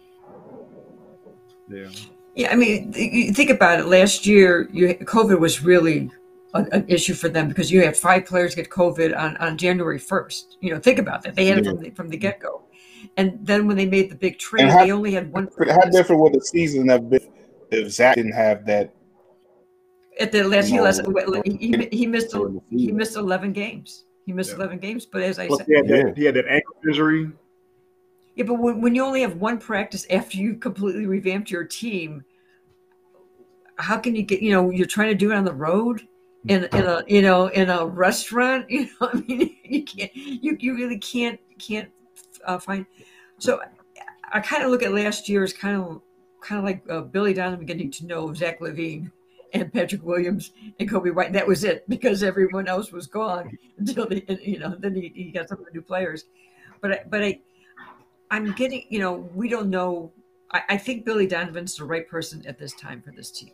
Yeah. Yeah, I mean, th- think about it. Last year, you, COVID was really an, an issue for them because you had five players get COVID on, on January first. You know, think about that. They had yeah. it from the, from the get-go. And then when they made the big trade, how, they only had one. How different would the season have been if Zach didn't have that? At the last you know, he, he, he missed he missed eleven games. He missed yeah. eleven games, but as I Plus said, he had, that, yeah. he had that ankle injury. Yeah, but when, when you only have one practice after you completely revamped your team, how can you get? You know, you're trying to do it on the road, in, in a you know in a restaurant. You know, I mean, you can't. You, you really can't can't uh, find. So I, I kind of look at last year as kind of kind of like uh, Billy Donovan getting to know Zach LaVine and Patrick Williams and Kobe White. And that was it, because everyone else was gone until they, you know, then he, he got some of the new players. But I, but I, I'm getting, you know, we don't know. I, I think Billy Donovan's the right person at this time for this team.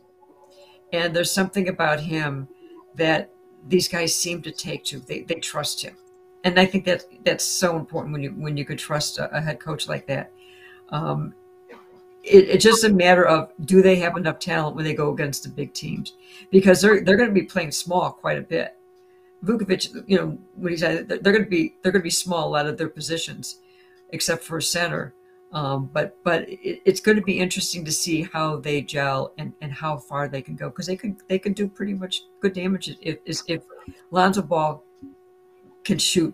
And there's something about him that these guys seem to take to. They they trust him. And I think that that's so important when you, when you could trust a, a head coach like that. Um, It, it's just a matter of, do they have enough talent when they go against the big teams? Because they're they're going to be playing small quite a bit. Vukovic, you know, when he's at, they're going to be they're going to be small out of their positions, except for center. Um, but but it, it's going to be interesting to see how they gel and, and how far they can go, because they could they could do pretty much good damage if if, if Lonzo Ball can shoot,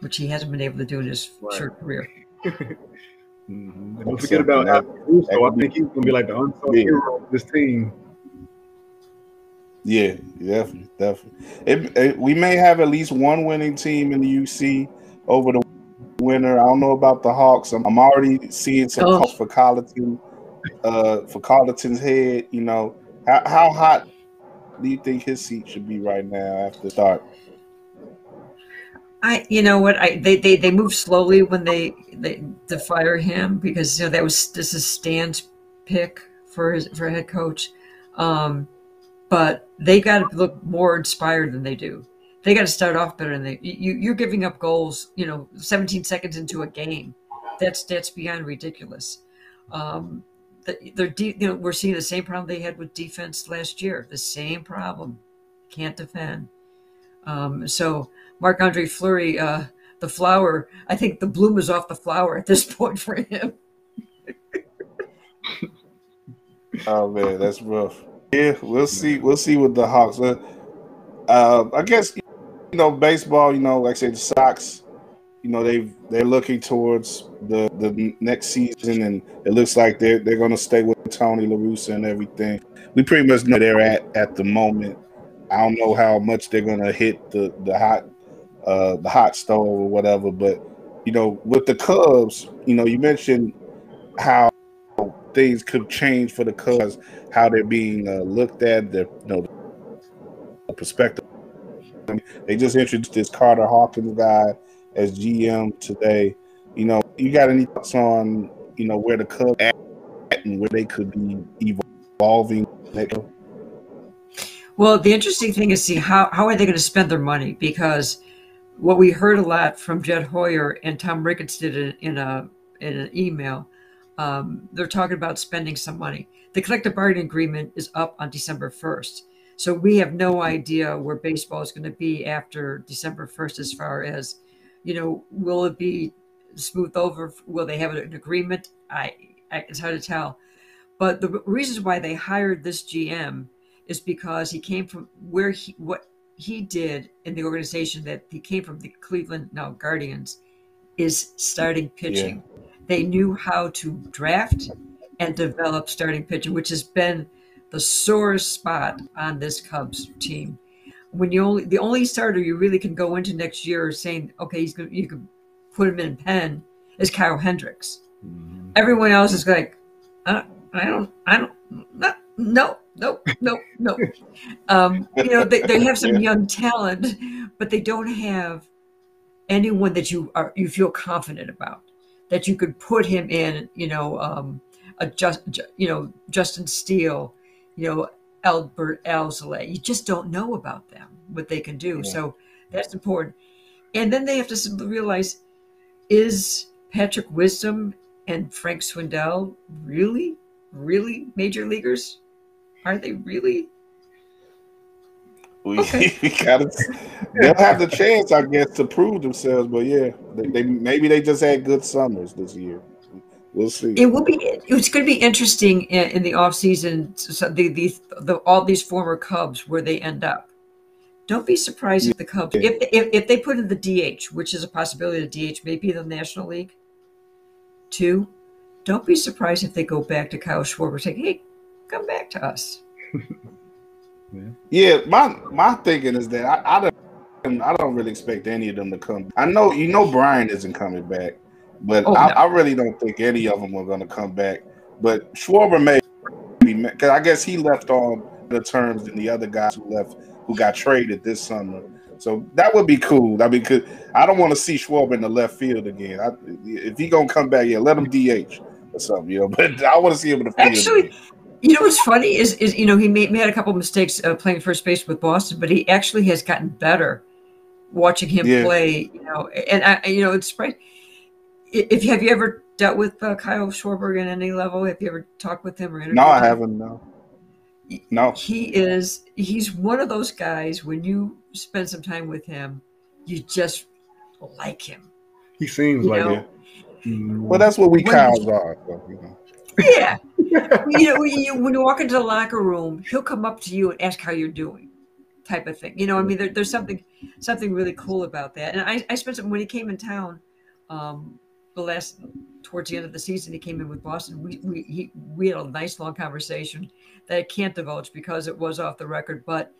which he hasn't been able to do in his right. short career. Mm-hmm. Don't forget about Al Russo. I think he's going to be like the unsung yeah. hero of this team. Yeah, definitely, definitely. It, it, we may have at least one winning team in the U C over the winter. I don't know about the Hawks. I'm, I'm already seeing some oh. calls for Colleton, uh, for Colleton's head. You know, how, how hot do you think his seat should be right now after the start? I, you know what, I they they, they move slowly when they, they they fire him, because you know that was this is Stan's pick for his for head coach. Um, But they got to look more inspired than they do. They got to start off better than they. You, you're giving up goals, you know, seventeen seconds into a game. That's that's beyond ridiculous. Um, they're de- you know, we're seeing the same problem they had with defense last year. The same problem, can't defend. Um, so Marc-Andre Fleury, uh, the flower. I think the bloom is off the flower at this point for him. Oh man, that's rough. Yeah, we'll see. We'll see with the Hawks. Uh, uh, I guess, you know, baseball, you know, like I said, the Sox, you know, they've, they're looking towards the, the next season, and it looks like they're, they're going to stay with Tony La Russa and everything. We pretty much know where they're at at the moment. I don't know how much they're going to hit the, the hot uh, the hot stove or whatever, but, you know, with the Cubs, you know, you mentioned how things could change for the Cubs, how they're being uh, looked at, their you know, the perspective. I mean, they just introduced this Carter Hawkins guy as G M today. You know, you got any thoughts on, you know, where the Cubs at and where they could be evolving? Well, the interesting thing is, see, how, how are they going to spend their money? Because what we heard a lot from Jed Hoyer and Tom Ricketts did in, in, a, in an email, Um, they're talking about spending some money. The collective bargaining agreement is up on December first. So we have no idea where baseball is going to be after December first, as far as, you know, will it be smoothed over? Will they have an agreement? I, I it's hard to tell. But the reasons why they hired this G M is because he came from where he, what he did in the organization that he came from, the Cleveland now Guardians, is starting pitching. Yeah. They knew how to draft and develop starting pitching, which has been the sorest spot on this Cubs team. When you only the only starter you really can go into next year saying, okay, he's gonna, you can put him in pen, is Kyle Hendricks. Mm-hmm. Everyone else is like, I don't, I don't, I don't, not, no, no, no, no. um, you know, they, they have some yeah. young talent, but they don't have anyone that you are you feel confident about, that you could put him in, you know, um, a just, you know, Justin Steele, you know, Albert Alzolay. You just don't know about them, what they can do. Yeah. So that's important. And then they have to realize, is Patrick Wisdom and Frank Swindell really, really major leaguers? Are they really? We, okay. we gotta, they'll have the chance, I guess, to prove themselves. But yeah, they, they maybe they just had good summers this year. We'll see. It will be. It's going to be interesting in, in the offseason, so the, the the all these former Cubs, where they end up. Don't be surprised if the Cubs, yeah. if, if if they put in the D H, which is a possibility, the D H may be the National League too. Don't be surprised if they go back to Kyle Schwarber saying, "Hey, come back to us." Yeah, my my thinking is that I, I don't I don't really expect any of them to come. I know you know Brian isn't coming back, but oh, I, no. I really don't think any of them are going to come back. But Schwarber may be, because I guess he left on the terms than the other guys who left who got traded this summer. So that would be cool. I mean, cause I don't want to see Schwarber in the left field again. I, if he gonna come back, yeah, let him D H or something, you know. But I want to see him in the field actually. Again. You know what's funny is, is you know, he made, made a couple of mistakes uh, playing first base with Boston, but he actually has gotten better watching him yeah. play. You know, and I, you know, it's right. If have you ever dealt with uh, Kyle Schwarber at any level? Have you ever talked with him or interviewed? No, I him? haven't. No, no. He is. He's one of those guys. When you spend some time with him, you just like him. He seems you like know? it. Well, that's what we when, cows are. So, you know. Yeah. you know, you, when you walk into the locker room, he'll come up to you and ask how you're doing, type of thing. You know, I mean, there, there's something something really cool about that. And I, I spent some, when he came in town, um, the last towards the end of the season, he came in with Boston. We we he, we had a nice long conversation that I can't divulge because it was off the record, but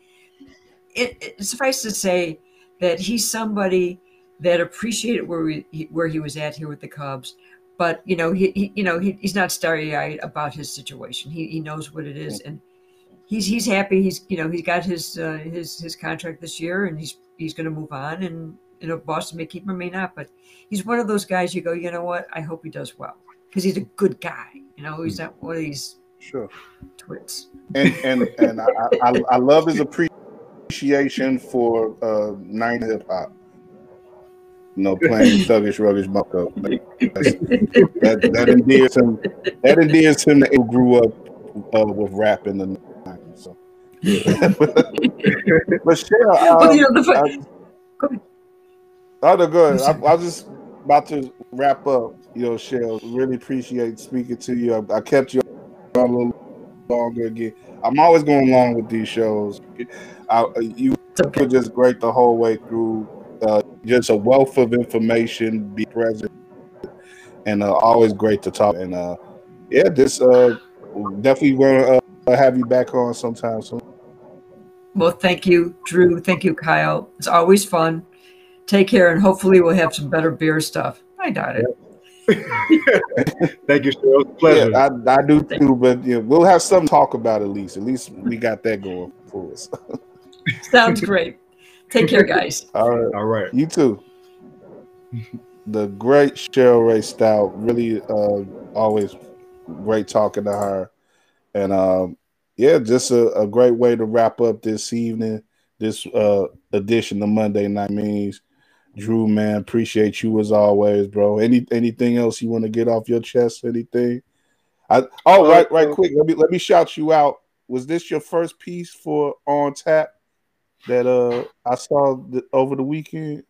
it, it suffice to say that he's somebody that appreciated where we, where he was at here with the Cubs. But, you know, he, he you know, he, he's not starry-eyed about his situation. He he knows what it is, and he's he's happy. He's, you know, he's got his uh, his his contract this year, and he's he's going to move on. And, you know, Boston may keep him or may not, but he's one of those guys you go, you know what, I hope he does well, because he's a good guy. You know, he's not one of these sure twits. And and and I, I I love his appreciation for uh, nineties hip hop. No, playing thuggish, ruggish bucko. That, that endears him. That endears him that he grew up uh, with rap in the nineties. So, yeah. But Cheryl, um, well, you know, the I, oh, no, go ahead. I, I was just about to wrap up. You know, Cheryl, really appreciate speaking to you. I, I kept you on a little longer again. I'm always going along with these shows. I, you okay. were just great the whole way through. Uh, just a wealth of information, be present, and uh, always great to talk. And uh, yeah, this uh, definitely going to uh, have you back on sometime soon. Well, thank you, Drew. Thank you, Kyle. It's always fun. Take care, and hopefully we'll have some better beer stuff. I doubt it. Thank you, Cheryl. Pleasure. Yeah, I, I do thank too, but yeah, we'll have some talk about it at least. At least we got that going for us. Sounds great. Take care, guys. All right. All right. You too. The great Cheryl Ray Stout. Really uh, always great talking to her. And, um, yeah, just a, a great way to wrap up this evening, this uh, edition of Monday Night Memes. Drew, man, appreciate you as always, bro. Any Anything else you want to get off your chest? Anything? I, oh, right, right quick. Let me, let me shout you out. Was this your first piece for On Tap that uh I saw the, over the weekend?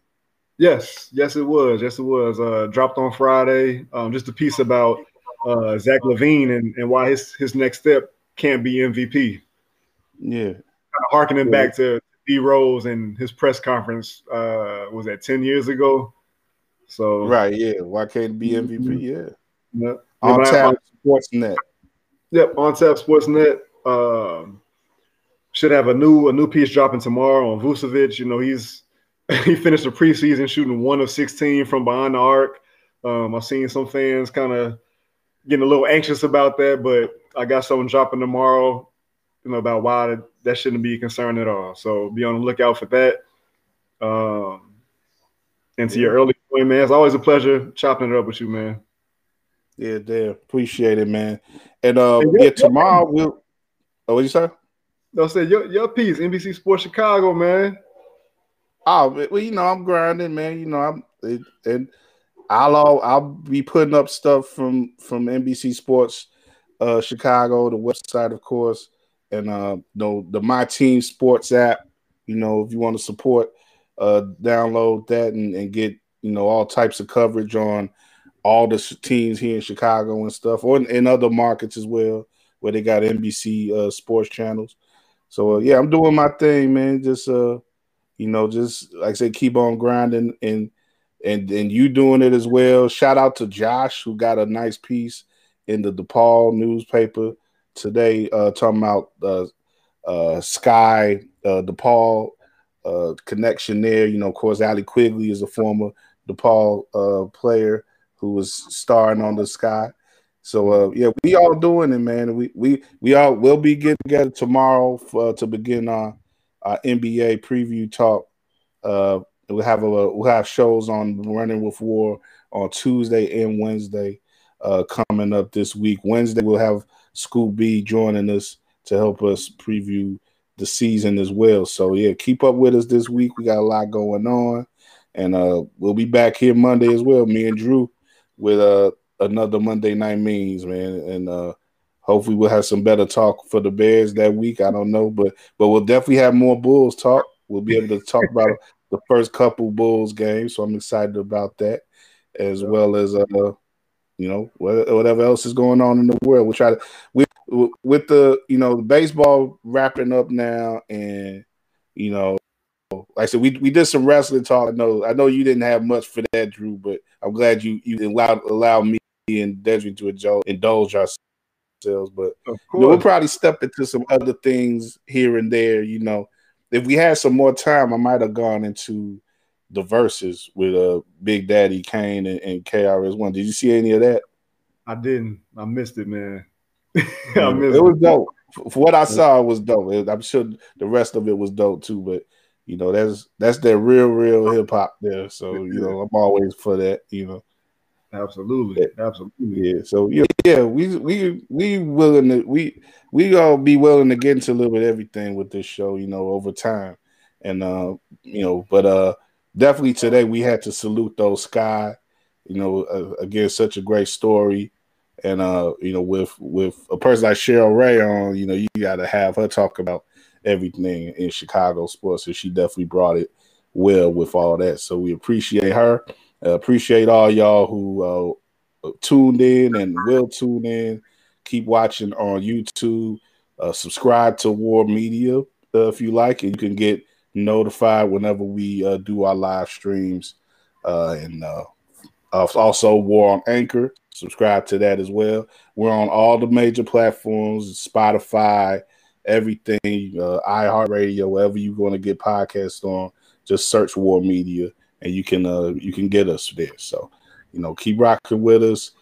Yes, yes it was. Yes it was. Uh, dropped on Friday. Um, just a piece about uh, Zach LaVine and, and why his his next step can't be M V P. Yeah, kind of harkening yeah. back to D Rose and his press conference. Uh, was that ten years ago? So right, yeah. Why can't it be M V P? Mm-hmm. Yeah. Yep. On Tap Sportsnet. Yep, On Tap Sportsnet. Um, Should have a new a new piece dropping tomorrow on Vucevic. You know, he's he finished the preseason shooting one of sixteen from behind the arc. Um, I've seen some fans kind of getting a little anxious about that, but I got something dropping tomorrow, you know, about why that shouldn't be a concern at all. So be on the lookout for that. Um, and to yeah. your early point, man, it's always a pleasure chopping it up with you, man. Yeah, damn, appreciate it, man. And uh, yeah, yeah, tomorrow we'll. Oh, what you say? They'll say your your piece, N B C Sports Chicago, man. Oh, well, you know I'm grinding, man. You know I'm, it, and I'll all, I'll be putting up stuff from from N B C Sports uh, Chicago, the website, of course, and uh, you know, the My Team Sports app. You know, if you want to support, uh, download that and, and get you know all types of coverage on all the teams here in Chicago and stuff, or in, in other markets as well, where they got N B C uh, sports channels. So, uh, yeah, I'm doing my thing, man. Just, uh, you know, just, like I said, keep on grinding and and and you doing it as well. Shout out to Josh, who got a nice piece in the DePaul newspaper today uh, talking about uh, uh, Sky, uh, DePaul uh, connection there. You know, of course, Allie Quigley is a former DePaul uh, player who was starring on the Sky. So uh, yeah, we all doing it, man. We we we all will be getting together tomorrow for, uh, to begin our, our N B A preview talk. Uh, we'll have a we'll have shows on Running with War on Tuesday and Wednesday uh, coming up this week. Wednesday we'll have Scoop B joining us to help us preview the season as well. So yeah, keep up with us this week. We got a lot going on, and uh, we'll be back here Monday as well. Me and Drew with a. Uh, another Monday Night Memes, man, and uh hopefully we'll have some better talk for the Bears that week. I don't know, but but we'll definitely have more Bulls talk. We'll be able to talk about the first couple Bulls games, so I'm excited about that. as yeah. well as, uh, you know, whatever else is going on in the world. We'll try to with, with the, you know, the baseball wrapping up now, and, you know, like I said, we we did some wrestling talk. I know, I know you didn't have much for that, Drew, but I'm glad you you allowed allow me and Dedrian to indulge ourselves. But you know, we'll probably step into some other things here and there. You know, if we had some more time, I might have gone into the verses with uh, Big Daddy Kane and, and K R S One. Did you see any of that? I didn't. I missed it, man. I missed it. It was dope. For what I saw, it was dope. I'm sure the rest of it was dope too, but. You know, that's that's their real, real hip hop there. So, you know, I'm always for that, you know. Absolutely. Absolutely. Yeah. So yeah, yeah, we we we willing to we we gonna be willing to get into a little bit of everything with this show, you know, over time. And uh, you know, but uh definitely today we had to salute those Sky, you know, uh, again, such a great story. And uh, you know, with with a person like Cheryl Ray on, you know, you gotta have her talk about everything in Chicago sports, and she definitely brought it well with all that. So we appreciate her. Uh, appreciate all y'all who uh, tuned in and will tune in. Keep watching on YouTube. Uh, subscribe to War Media uh, if you like, and you can get notified whenever we uh, do our live streams. Uh, and uh, also War on Anchor. Subscribe to that as well. We're on all the major platforms: Spotify, everything, uh, iHeartRadio, wherever you're going to get podcasts on, just search War Media, and you can uh, you can get us there. So, you know, keep rocking with us.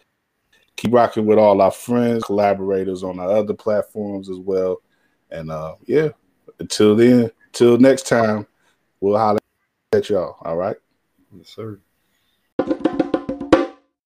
Keep rocking with all our friends, collaborators on our other platforms as well. And, uh, yeah, until then, till next time, we'll holler at y'all, all right? Yes, sir.